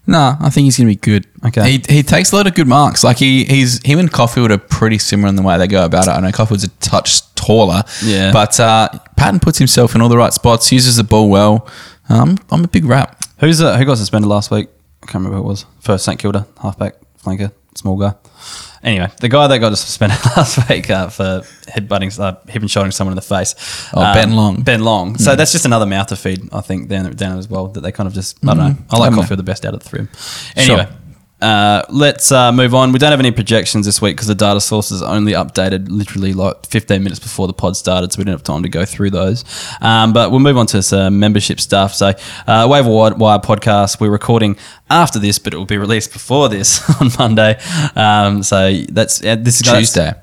Nah, I think he's going to be good. Okay. He he takes a lot of good marks. Like, he he's him and Caulfield are pretty similar in the way they go about it. I know Caulfield's a touch taller. Yeah. But uh, Patton puts himself in all the right spots, uses the ball well. Um, I'm a big rap. Who's uh, Who got suspended last week? I can't remember who it was. First, St Kilda, halfback, flanker, small guy. Anyway, the guy that got suspended last week uh, for headbutting, uh, hip and shouldering someone in the face. Oh, um, Ben Long. Ben Long. So mm. that's just another mouth to feed, I think, down, down as well, that they kind of just, I don't mm. know. I like Caulfield the best out of the three. Anyway, sure. uh, let's uh, move on. We don't have any projections this week because the data source is only updated literally like fifteen minutes before the pod started, so we didn't have time to go through those. Um, but we'll move on to some membership stuff. So uh, Waiver Wire podcast, we're recording after this, but it will be released before this on Monday. Um, so that's uh, this is Tuesday. That's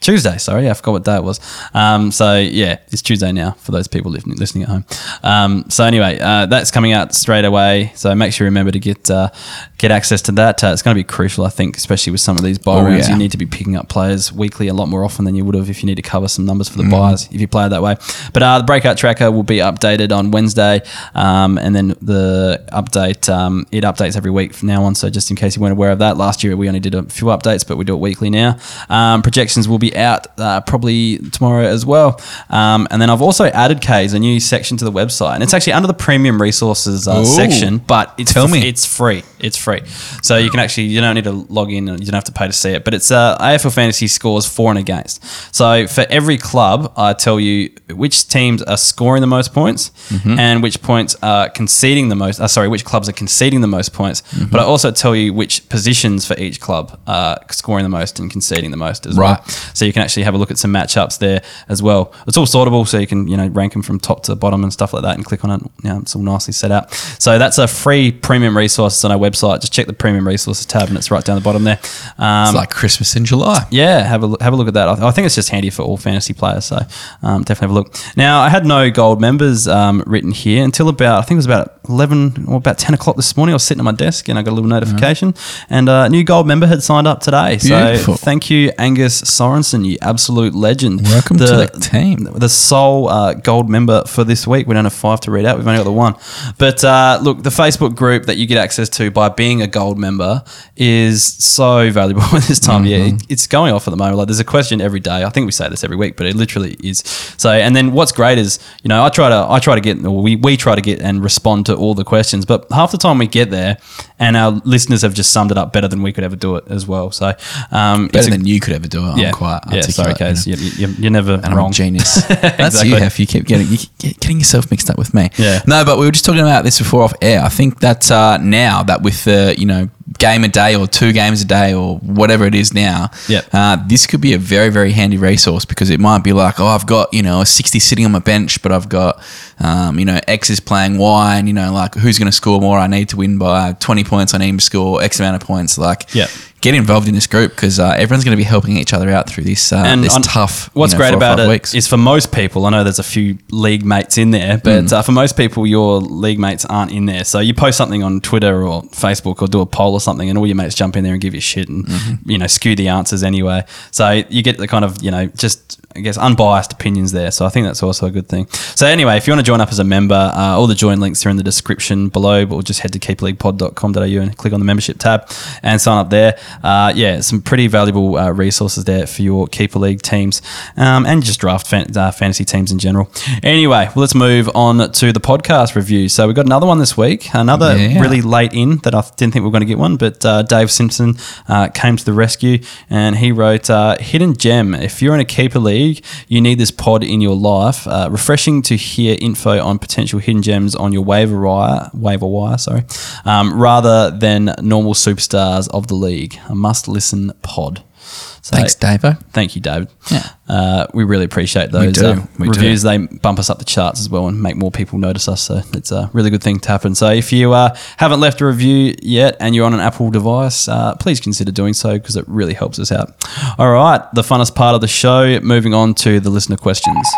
Tuesday, sorry. I forgot what day it was. Um, so, yeah, it's Tuesday now for those people listening, listening at home. Um, so, anyway, uh, that's coming out straight away. So, make sure you remember to get uh, get access to that. Uh, it's going to be crucial, I think, especially with some of these buy oh, rounds. Yeah. You need to be picking up players weekly a lot more often than you would have if you need to cover some numbers for the mm. buyers, if you play it that way. But uh, the breakout tracker will be updated on Wednesday. Um, and then the update, um, it updates every week from now on. So, just in case you weren't aware of that, last year we only did a few updates, but we do it weekly now. Um, projections will be out uh, probably tomorrow as well, um, and then I've also added K's a new section to the website, and it's actually under the premium resources uh, Ooh, section, but it's tell f- me. it's free it's free so you can actually, you don't need to log in and you don't have to pay to see it, but it's uh, A F L Fantasy scores for and against. So for every club I tell you which teams are scoring the most points, mm-hmm. and which points are conceding the most uh, sorry which clubs are conceding the most points, mm-hmm. but I also tell you which positions for each club are scoring the most and conceding the most as right. well. So you can actually have a look at some matchups there as well. It's all sortable, so you can, you know, rank them from top to bottom and stuff like that and click on it. Yeah, it's all nicely set out. So that's a free premium resource on our website. Just check the premium resources tab and it's right down the bottom there. Um, it's like Christmas in July. Yeah, have a, have a look at that. I, th- I think it's just handy for all fantasy players, so um, definitely have a look. Now, I had no gold members um, written here until about, I think it was about eleven or about ten o'clock this morning. I was sitting at my desk and I got a little notification, yeah. and a new gold member had signed up today. Beautiful. So thank you, Angus Sorensen. Johnson, you absolute legend. Welcome the, to the team. The sole uh, gold member for this week. We don't have five to read out. We've only got the one. But uh, look, the Facebook group that you get access to by being a gold member is so valuable at this time. Mm-hmm. Yeah, it, it's going off at the moment. Like, there's a question every day. I think we say this every week, but it literally is. So, and then what's great is, you know, I try to I try to get, or we, we try to get and respond to all the questions, but half the time we get there and our listeners have just summed it up better than we could ever do it as well. So um, better than a, you could ever do it. Yeah, I'm quite yeah, articulate. Sorry, Case. You know, you're, you're never and wrong. I'm a genius. That's exactly. You, Hef. You keep getting you keep getting yourself mixed up with me. Yeah. No, but we were just talking about this before off air. I think that uh, now that with the, uh, you know, game a day or two games a day or whatever it is now, yep. uh, this could be a very, very handy resource because it might be like, oh, I've got, you know, a sixty sitting on my bench, but I've got, um, you know, X is playing Y and, you know, like who's going to score more? I need to win by twenty points. I need to score X amount of points. Like, yep. Get involved in this group because uh, everyone's going to be helping each other out through this, uh, and this on, tough What's you know, great about it weeks. Is for most people, I know there's a few league mates in there, but mm. uh, for most people, your league mates aren't in there. So you post something on Twitter or Facebook or do a poll or something and all your mates jump in there and give you shit and, mm-hmm. you know, skew the answers anyway. So you get the kind of, you know, just... I guess, unbiased opinions there. So I think that's also a good thing. So anyway, if you want to join up as a member, uh, all the join links are in the description below, but we'll just head to keeper league pod dot com dot a u and click on the membership tab and sign up there. Uh, yeah, some pretty valuable uh, resources there for your Keeper League teams um, and just draft fan- uh, fantasy teams in general. Anyway, well, let's move on to the podcast review. So we've got another one this week, another yeah. really late in that I didn't think we were going to get one, but uh, Dave Simpson uh, came to the rescue and he wrote, uh, Hidden Gem, if you're in a Keeper League, you need this pod in your life. Uh, refreshing to hear info on potential hidden gems on your waiver wire, waiver wire, sorry, um, rather than normal superstars of the league. A must-listen pod. So, thanks, Davo. Thank you, David. Yeah. Uh, we really appreciate those we do. Uh, we reviews. Do. They bump us up the charts as well and make more people notice us. So it's a really good thing to happen. So if you uh, haven't left a review yet and you're on an Apple device, uh, please consider doing so because it really helps us out. All right, the funnest part of the show, moving on to the listener questions.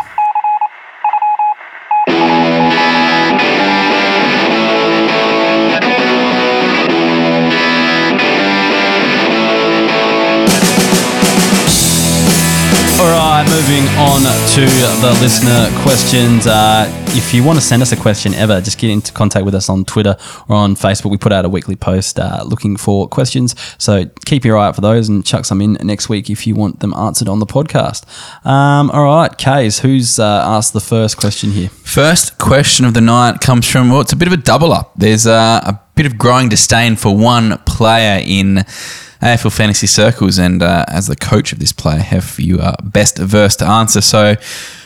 Moving on to the listener questions. Uh, if you want to send us a question ever, just get into contact with us on Twitter or on Facebook. We put out a weekly post uh, looking for questions. So keep your eye out for those and chuck some in next week if you want them answered on the podcast. Um, all right, Kays, who's uh, asked the first question here? First question of the night comes from, well, it's a bit of a double up. There's uh, a bit of growing disdain for one player in A F L Fantasy circles, and uh, as the coach of this player, Hef, you are best versed to answer. So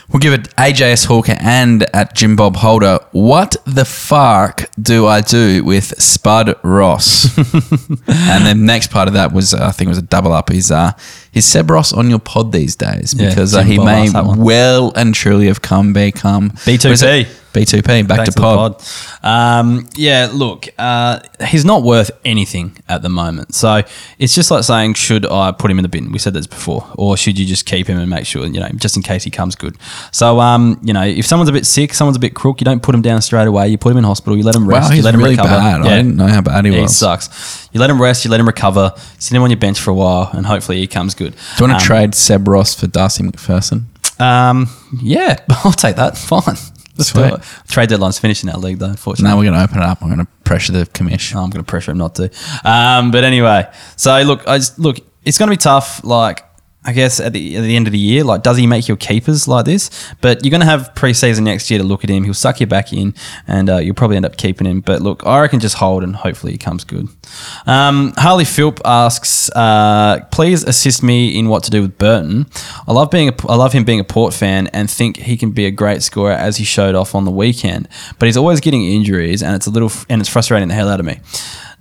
we'll give it A J S Hawker and at Jim Bob Holder. What the fuck do I do with Spud Ross? And the next part of that was, uh, I think it was a double up, is, uh, is Seb Ross on your pod these days? Because yeah, uh, he Bob may well and truly have come, become. B two P. B two P, back, back to, to pod. The pod. Um, yeah, look, uh, he's not worth anything at the moment. So it's just like saying, should I put him in the bin? We said this before. Or should you just keep him and make sure, you know, just in case he comes good. So, um, you know, if someone's a bit sick, someone's a bit crook, you don't put him down straight away. You put him in hospital. You let him rest. Wow, he's you let him really recover. Bad. Yeah. I didn't know how bad he yeah, was. He sucks. You let him rest. You let him recover. Sit him on your bench for a while and hopefully he comes good. Do you want to um, trade Seb Ross for Darcy McPherson? Um, yeah, I'll take that. Fine. Sweet. Trade deadline's finished in our league though, unfortunately. No, we're going to open it up. I'm going to pressure the commish. Oh, I'm going to pressure him not to. Um, but anyway, so look, I just, look, it's going to be tough, like, I guess at the at the end of the year, like, does he make your keepers like this? But you're going to have pre-season next year to look at him. He'll suck you back in and uh, you'll probably end up keeping him. But look, I reckon just hold and hopefully he comes good. Um, Harley Philp asks, uh, please assist me in what to do with Burton. I love being a, I love him being a Port fan and think he can be a great scorer as he showed off on the weekend. But he's always getting injuries and it's a little and it's frustrating the hell out of me.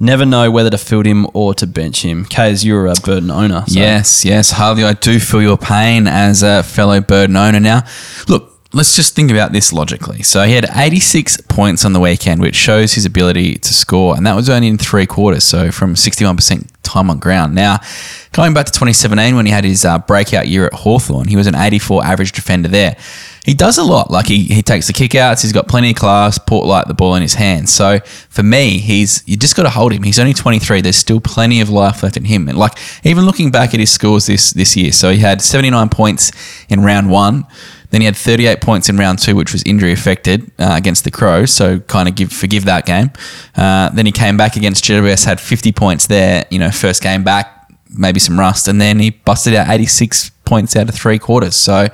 Never know whether to field him or to bench him. Kays, you're a Burton owner. So. Yes, yes, Harley, I do feel your pain as a fellow Burton owner. Now, look, let's just think about this logically. So he had eighty-six points on the weekend, which shows his ability to score, and that was only in three quarters, so from sixty-one percent time on ground. Now, going back to twenty seventeen when he had his uh, breakout year at Hawthorn, he was an eighty-four average defender there. He does a lot. Like he, he takes the kickouts. He's got plenty of class, port light the ball in his hands. So for me, he's you just got to hold him. He's only twenty-three. There's still plenty of life left in him. And like even looking back at his scores this this year, so he had seventy-nine points in round one. Then he had thirty-eight points in round two, which was injury affected uh, against the Crows. So kind of give forgive that game. Uh, then he came back against G W S, had fifty points there. You know, first game back. Maybe some rust, and then he busted out eighty-six points out of three quarters. So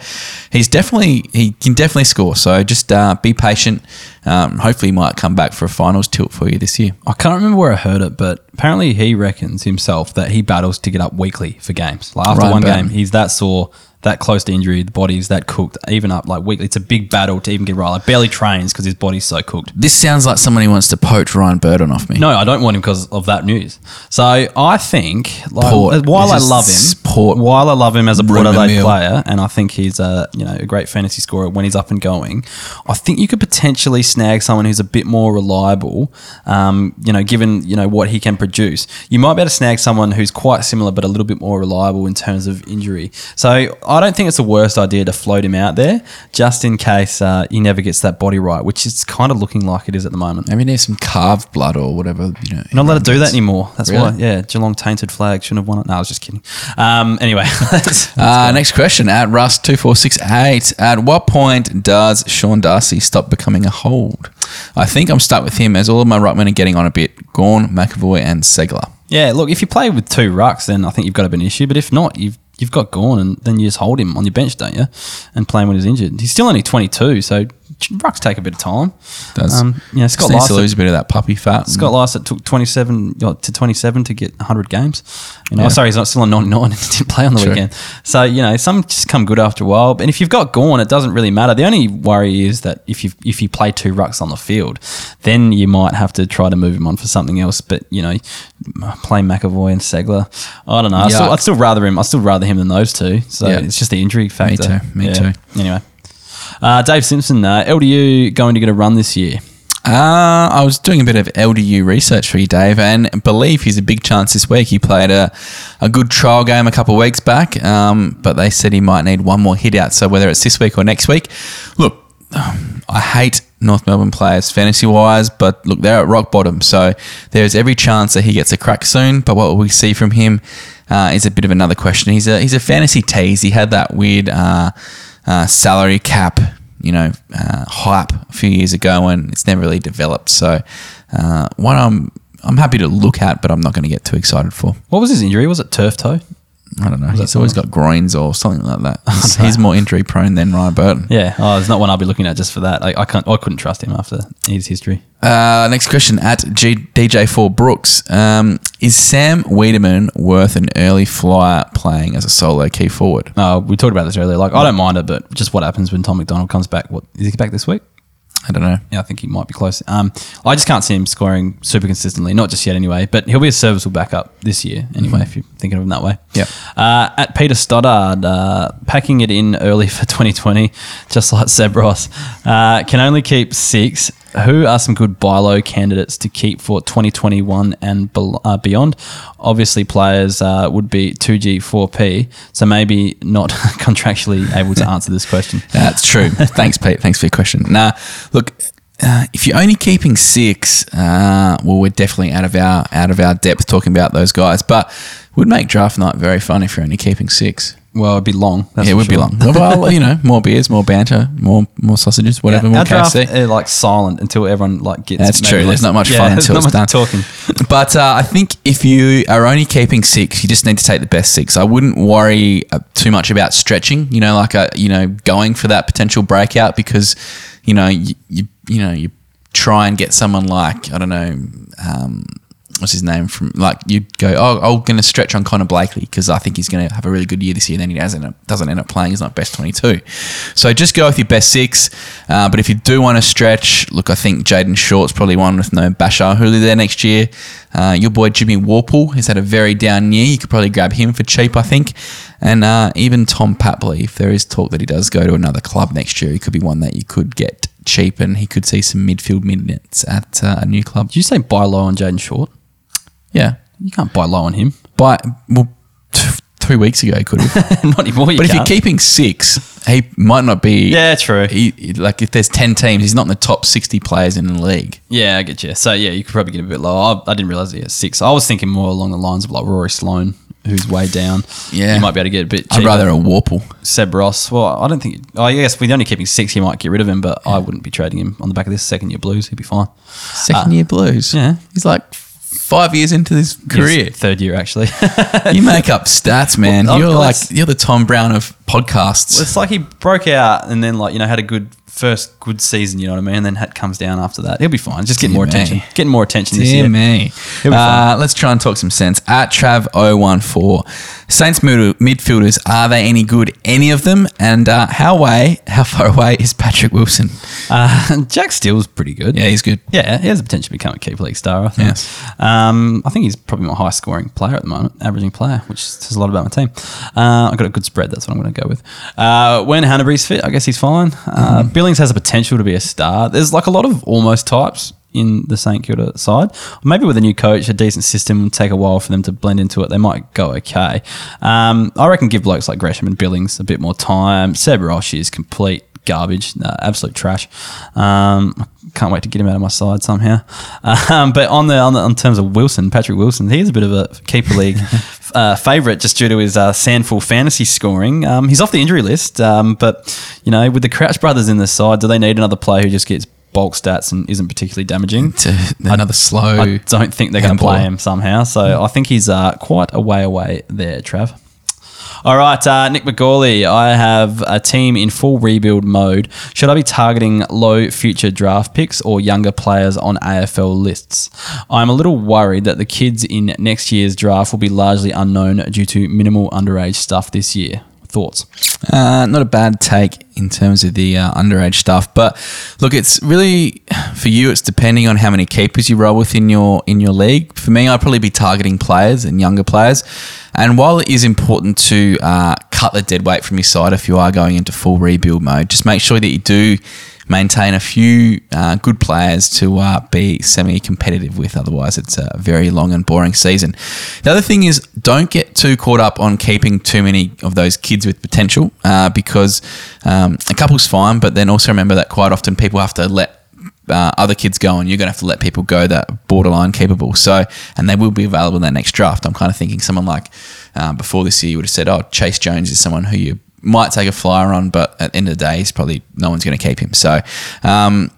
he's definitely he can definitely score. So just uh, be patient. Um, hopefully, he might come back for a finals tilt for you this year. I can't remember where I heard it, but apparently he reckons himself that he battles to get up weekly for games. Like after Ryan one Burton. game, he's that sore, that close to injury, the body's that cooked, even up like weekly. It's a big battle to even get right. Like barely trains because his body's so cooked. This sounds like someone who wants to poach Ryan Burton off me. No, I don't want him because of that news. So I think like, while this I love him, port, while I love him as a Port Adelaide player, and I think he's a you know a great fantasy scorer when he's up and going, I think you could potentially snag someone who's a bit more reliable. Um, you know, given you know what he can produce, you might be able to snag someone who's quite similar but a little bit more reliable in terms of injury. So I don't think it's the worst idea to float him out there just in case uh, he never gets that body right, which is kind of looking like it is at the moment. Maybe need some calved blood or whatever. You know, not allowed to do that anymore. That's really? why, yeah, Geelong tainted flag shouldn't have won it. No, I was just kidding. Um, anyway. let's, let's uh, next question at Rust two four six eight. At what point does Sean Darcy stop becoming a hold? I think I'm stuck with him as all of my ruckmen are getting on a bit. Gawn, McAvoy and Segler. Yeah, look, if you play with two rucks, then I think you've got a bit of an issue. But if not, you've You've got Gawn and then you just hold him on your bench, don't you? And play him when he's injured. He's still only twenty-two, so rucks take a bit of time. Does. Um, you know, Scott Lysett, to lose a bit of that puppy fat. Scott Lysett took twenty-seven to twenty-seven to get one hundred games. You know, yeah. Sorry, he's not still on ninety-nine and didn't play on the True. weekend. So, you know, some just come good after a while. But if you've got Gawn, it doesn't really matter. The only worry is that if you if you play two rucks on the field, then you might have to try to move him on for something else. But, you know, play McAvoy and Segler. I don't know. I'd still, I'd still rather him. I'd still rather him than those two. So, yeah. It's just the injury factor. Me too. Me yeah. too. Anyway. Uh, Dave Simpson, uh, L D U going to get a run this year? Uh, I was doing a bit of L D U research for you, Dave, and I believe he's a big chance this week. He played a, a good trial game a couple of weeks back, um, but they said he might need one more hit out. So whether it's this week or next week, look, I hate North Melbourne players fantasy-wise, but look, they're at rock bottom. So there's every chance that he gets a crack soon, but what we see from him uh, is a bit of another question. He's a, he's a fantasy tease. He had that weird... Uh, Uh, salary cap, you know, uh, hype a few years ago, and it's never really developed. So, uh, one I'm I'm happy to look at, but I'm not going to get too excited for. What was his injury? Was it turf toe? I don't know. Was he's always got groins or something like that. He's, he's more injury prone than Ryan Burton. Yeah, oh, it's not one I'll be looking at just for that. I, I can't. I couldn't trust him after his history. Uh, next question at G- D J four Brooks. Um, is Sam Wiedemann worth an early flyer playing as a solo key forward? Uh, we talked about this earlier. Like, I don't mind it, but just what happens when Tom McDonald comes back? What is he back this week? I don't know. Yeah, I think he might be close. Um, I just can't see him scoring super consistently, not just yet anyway, but he'll be a serviceable backup this year anyway, mm-hmm. if you're thinking of him that way. Yeah. Uh, at Peter Stoddard, uh, packing it in early for twenty twenty, just like Sebros. Uh, can only keep six. Who are some good buy-low candidates to keep for twenty twenty-one and be- uh, beyond? Obviously, players uh, would be two G, four P, so maybe not contractually able to answer this question. That's true. Thanks, Pete. Thanks for your question. Nah, look, uh, if you're only keeping six, uh, well, we're definitely out of our out of our depth talking about those guys, but it would make draft night very fun if you're only keeping six. Well, it'd be long. That's yeah, it would sure. be long. Well, you know, more beers, more banter, more more sausages, whatever, yeah, more K F C. They're like silent until everyone like gets. That's true. Like, there's not much yeah, fun until it's done. Talking. But uh, I think if you are only keeping six, you just need to take the best six. I wouldn't worry uh, too much about stretching. You know, like a, you know, going for that potential breakout because, you know, you you, you know you try and get someone like I don't know. Um, What's his name from like you'd go, oh, I'm going to stretch on Connor Blakely because I think he's going to have a really good year this year. And then he doesn't, doesn't end up playing. He's not best twenty-two. So just go with your best six. Uh, but if you do want to stretch, look, I think Jaden Short's probably one with no Bashar Huli there next year. Uh, your boy Jimmy Warple has had a very down year. You could probably grab him for cheap, I think. And uh, even Tom Papley, if there is talk that he does go to another club next year, he could be one that you could get cheap and he could see some midfield minutes at uh, a new club. Did you say buy low on Jaden Short? Yeah. You can't buy low on him. by well, t- two weeks ago, could have. Not anymore, you But can't. If you're keeping six, he might not be. Yeah, true. He, like if there's ten teams, he's not in the top sixty players in the league. Yeah, I get you. So, yeah, you could probably get a bit lower. I, I didn't realise he had six. I was thinking more along the lines of like Rory Sloane, who's way down. Yeah. You might be able to get a bit cheaper. I'd rather a Warple. Seb Ross. Well, I don't think... Oh, yes, we're only keeping six. You might get rid of him, but yeah. I wouldn't be trading him on the back of this second-year blues. He'd be fine. Second-year uh, blues? Yeah. He's like... Five years into this career. Yes, third year, actually. You make up stats, man. Well, you're like you're the Tom Brown of podcasts. Well, it's like he broke out and then like you know had a good first good season. You know what I mean? And then hat comes down after that. He'll be fine. Just getting Dear more me. attention. Getting more attention Dear this year. Me. Uh, let's try and talk some sense. At Trav zero one four, Saints mid- midfielders. Are they any good? Any of them? And uh, how way? How far away is Patrick Wilson? Uh, Jack Steele's pretty good. Yeah, he's good. Yeah, he has the potential to become a keeper league star. I think. Yes. Um, I think he's probably my highest scoring player at the moment, averaging player, which says a lot about my team. Uh, I've got a good spread. That's what I'm going to go with. Uh, when Hanbury's fit, I guess he's fine. Uh, mm-hmm. Billings has the potential to be a star. There's like a lot of almost types in the St Kilda side. Maybe with a new coach, a decent system, will take a while for them to blend into it. They might go okay. Um, I reckon give blokes like Gresham and Billings a bit more time. Seb Ross is complete garbage, uh, absolute trash. Um, I can't wait to get him out of my side somehow. Um, but on the on the, on terms of Wilson, Patrick Wilson, he is a bit of a keeper league uh, favourite just due to his uh, Sandful fantasy scoring. Um, he's off the injury list, um, but you know, with the Crouch brothers in the side, do they need another player who just gets bulk stats and isn't particularly damaging? To another I, slow. I don't think they're going to play him somehow. So mm. I think he's uh, quite a way away there, Trav. All right, uh, Nick McGawley, I have a team in full rebuild mode. Should I be targeting low future draft picks or younger players on A F L lists? I'm a little worried that the kids in next year's draft will be largely unknown due to minimal underage stuff this year. Thoughts? Uh, not a bad take in terms of the uh, underage stuff, but look, it's really for you. It's depending on how many keepers you roll with in your in your league. For me, I'd probably be targeting players and younger players. And while it is important to uh, cut the dead weight from your side if you are going into full rebuild mode, just make sure that you do maintain a few uh, good players to uh, be semi-competitive with. Otherwise, it's a very long and boring season. The other thing is don't get too caught up on keeping too many of those kids with potential uh, because um, a couple's fine, but then also remember that quite often people have to let Uh, other kids go and you're going to have to let people go that are borderline keepable. So, and they will be available in that next draft. I'm kind of thinking someone like um, before this year you would have said, oh, Chase Jones is someone who you might take a flyer on, but at the end of the day, he's probably no one's going to keep him. So, um,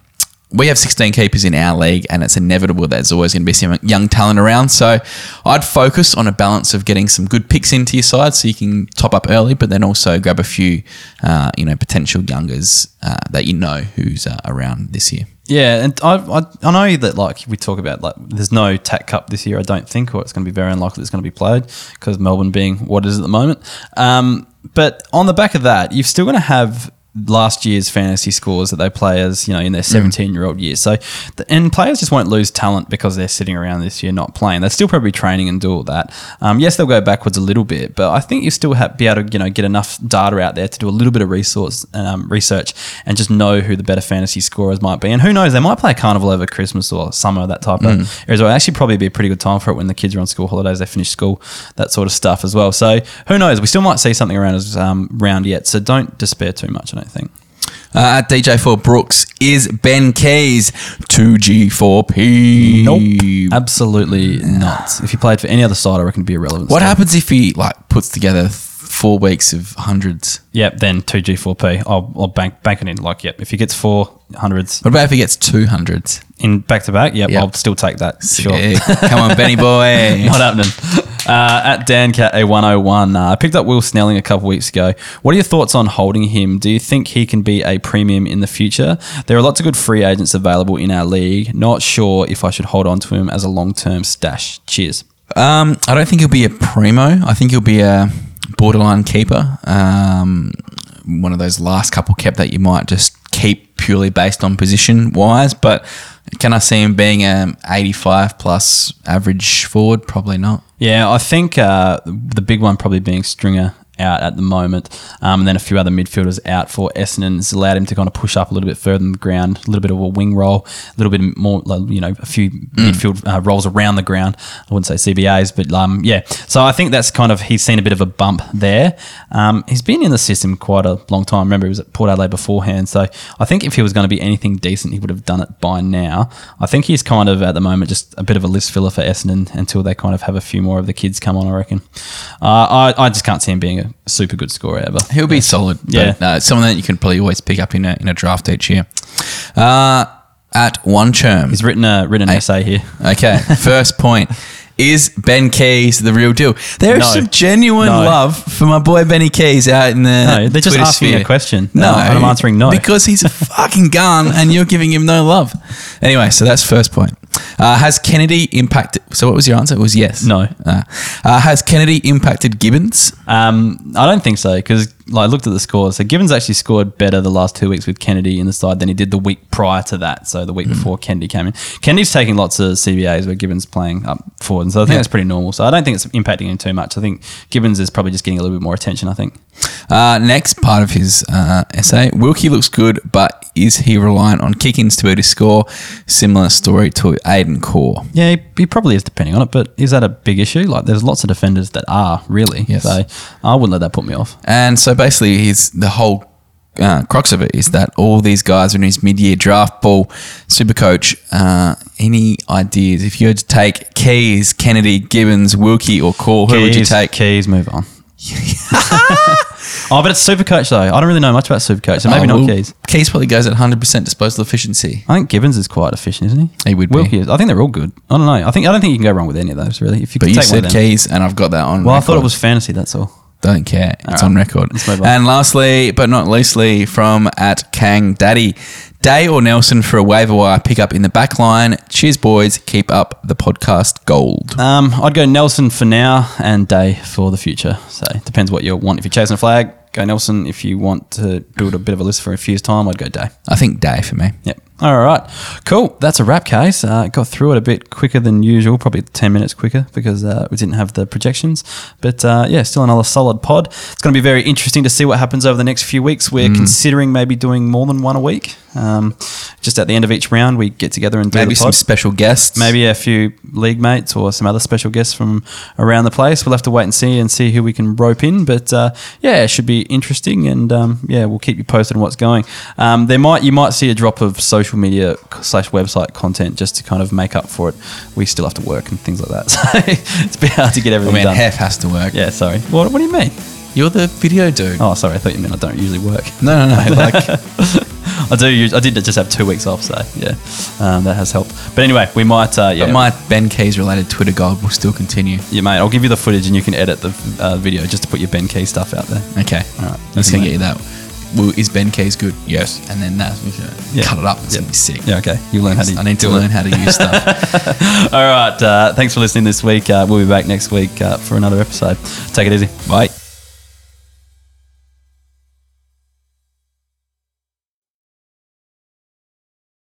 we have sixteen keepers in our league and it's inevitable that there's always going to be some young talent around. So, I'd focus on a balance of getting some good picks into your side so you can top up early, but then also grab a few, uh, you know, potential youngers uh, that you know who's uh, around this year. Yeah, and I, I I know that like we talk about like there's no T A C Cup this year, I don't think, or it's going to be very unlikely it's going to be played because Melbourne being what it is at the moment. Um, but on the back of that, you're still going to have last year's fantasy scores that they play as, you know, in their seventeen-year-old mm. year. So, the, and players just won't lose talent because they're sitting around this year not playing. They're still probably training and do all that. Um, yes, they'll go backwards a little bit, but I think you still have, be able to, you know, get enough data out there to do a little bit of resource um, research and just know who the better fantasy scorers might be. And who knows, they might play a carnival over Christmas or summer, that type mm. of as well. Actually, probably be a pretty good time for it when the kids are on school holidays, they finish school, that sort of stuff as well. So, who knows? We still might see something around as um, round yet. So, don't despair too much, I don't think. Uh, D J four Brooks, is Ben Keys two G four P? Nope. Absolutely not. If he played for any other side, I reckon it'd be irrelevant. What happens if he like puts together four weeks of hundreds? Yep, then two G four P. I'll, I'll bank, bank it in. Like, yep, if he gets four hundreds. What about if he gets two hundreds? In back-to-back? Yep, yep, I'll still take that. Sure. Come on, Benny boy. Not happening. Uh, at Dan Cat A one oh one, I picked up Will Snelling a couple weeks ago. What are your thoughts on holding him? Do you think he can be a premium in the future? There are lots of good free agents available in our league. Not sure if I should hold on to him as a long-term stash. Cheers. Um, I don't think he'll be a primo. I think he'll be a borderline keeper. Um, one of those last couple kept that you might just keep purely based on position-wise, but... Can I see him being an eighty-five plus average forward? Probably not. Yeah, I think uh, the big one probably being Stringer out at the moment, um, and then a few other midfielders out for Essendon. It's allowed him to kind of push up a little bit further in the ground, a little bit of a wing roll, a little bit more, you know, a few midfield uh, rolls around the ground. I wouldn't say C B As, but um, yeah. So I think that's kind of, he's seen a bit of a bump there. Um, he's been in the system quite a long time. Remember, he was at Port Adelaide beforehand. So I think if he was going to be anything decent, he would have done it by now. I think he's kind of, at the moment, just a bit of a list filler for Essendon until they kind of have a few more of the kids come on, I reckon. Uh, I, I just can't see him being a super good scorer ever. He'll be yeah. solid. Yeah. But, uh, someone that you can probably always pick up in a, in a draft each year. Uh, at one term. He's written, a, written an I, essay here. Okay. First point. Is Ben Keys the real deal? There no. is some genuine no. love for my boy Benny Keys out in the No, they're just Twitter asking sphere. a question. No. Uh, and I'm answering no. Because he's a fucking gun and you're giving him no love. Anyway, so that's first point. Uh, has Kennedy impacted... So what was your answer? It was yes. No. Uh, uh, has Kennedy impacted Gibbons? Um, I don't think so because... Like, I looked at the scores. So Gibbons actually scored better the last two weeks with Kennedy in the side than he did the week prior to that. So the week mm. before Kennedy came in. Kennedy's taking lots of C B As where Gibbons playing up forward. And so I think yeah. that's pretty normal. So I don't think it's impacting him too much. I think Gibbons is probably just getting a little bit more attention, I think. Uh, next part of his uh, essay. Wilkie looks good, but is he reliant on kick-ins to be able to score? Similar story to Aidan Corr. Yeah, he, he probably is depending on it, but is that a big issue? Like, there's lots of defenders that are, really. Yes. So I wouldn't let that put me off. And so basically, his, the whole uh, crux of it is that all these guys are in his mid-year draft pool. Supercoach, uh, any ideas? If you had to take Keys, Kennedy, Gibbons, Wilkie or Corr, who would you take? Keys, move on. Oh, but it's Supercoach though. I don't really know much about Supercoach, so maybe oh, not well, Keys. Keys probably goes at one hundred percent disposal efficiency. I think Gibbons is quite efficient, isn't he? He would Wilkie be. Is. I think they're all good. I don't know. I think I don't think you can go wrong with any of those, really. If you But you take said one Keys, and I've got that on Well, record. I thought it was fantasy, that's all. Don't care. All it's right. on record. On. And lastly, but not leastly, from at Kang Daddy, Day or Nelson for a waiver wire pickup in the back line. Cheers, boys. Keep up the podcast gold. Um, I'd go Nelson for now and Day for the future. So it depends what you want. If you're chasing a flag, go Nelson. If you want to build a bit of a list for a few years' time, I'd go Day. I think Day for me. Yep. All right. Cool. That's a wrap, Case. Uh, got through it a bit quicker than usual, probably ten minutes quicker because uh, we didn't have the projections. But, uh, yeah, still another solid pod. It's going to be very interesting to see what happens over the next few weeks. We're mm. considering maybe doing more than one a week. Um, just at the end of each round, we get together and do maybe the pod. Some special guests. Maybe a few league mates or some other special guests from around the place. We'll have to wait and see and see who we can rope in. But, uh, yeah, it should be interesting. And, um, yeah, we'll keep you posted on what's going. Um, there might You might see a drop of social media slash website content just to kind of make up for it. We still have to work and things like that, so it's a bit hard to get everything I mean, done. Hef has to work. Yeah, sorry. What, what do you mean? You're the video dude. Oh, sorry. I thought you meant I don't usually work. No, no, no. Like I do. I did just have two weeks off, so yeah, um, that has helped. But anyway, we might. Uh, yeah, but my Ben Keys related Twitter gold will still continue. Yeah, mate. I'll give you the footage and you can edit the uh, video just to put your Ben Keys stuff out there. Okay. All right. That's gonna get you that. Well, is Ben Keys good? Yes. And then that, yeah. cut it up. It's yep. going to be sick. Yeah, okay. You learn how to I need to learn it. how to use stuff. All right. Uh, thanks for listening this week. Uh, we'll be back next week uh, for another episode. Take it easy. Bye.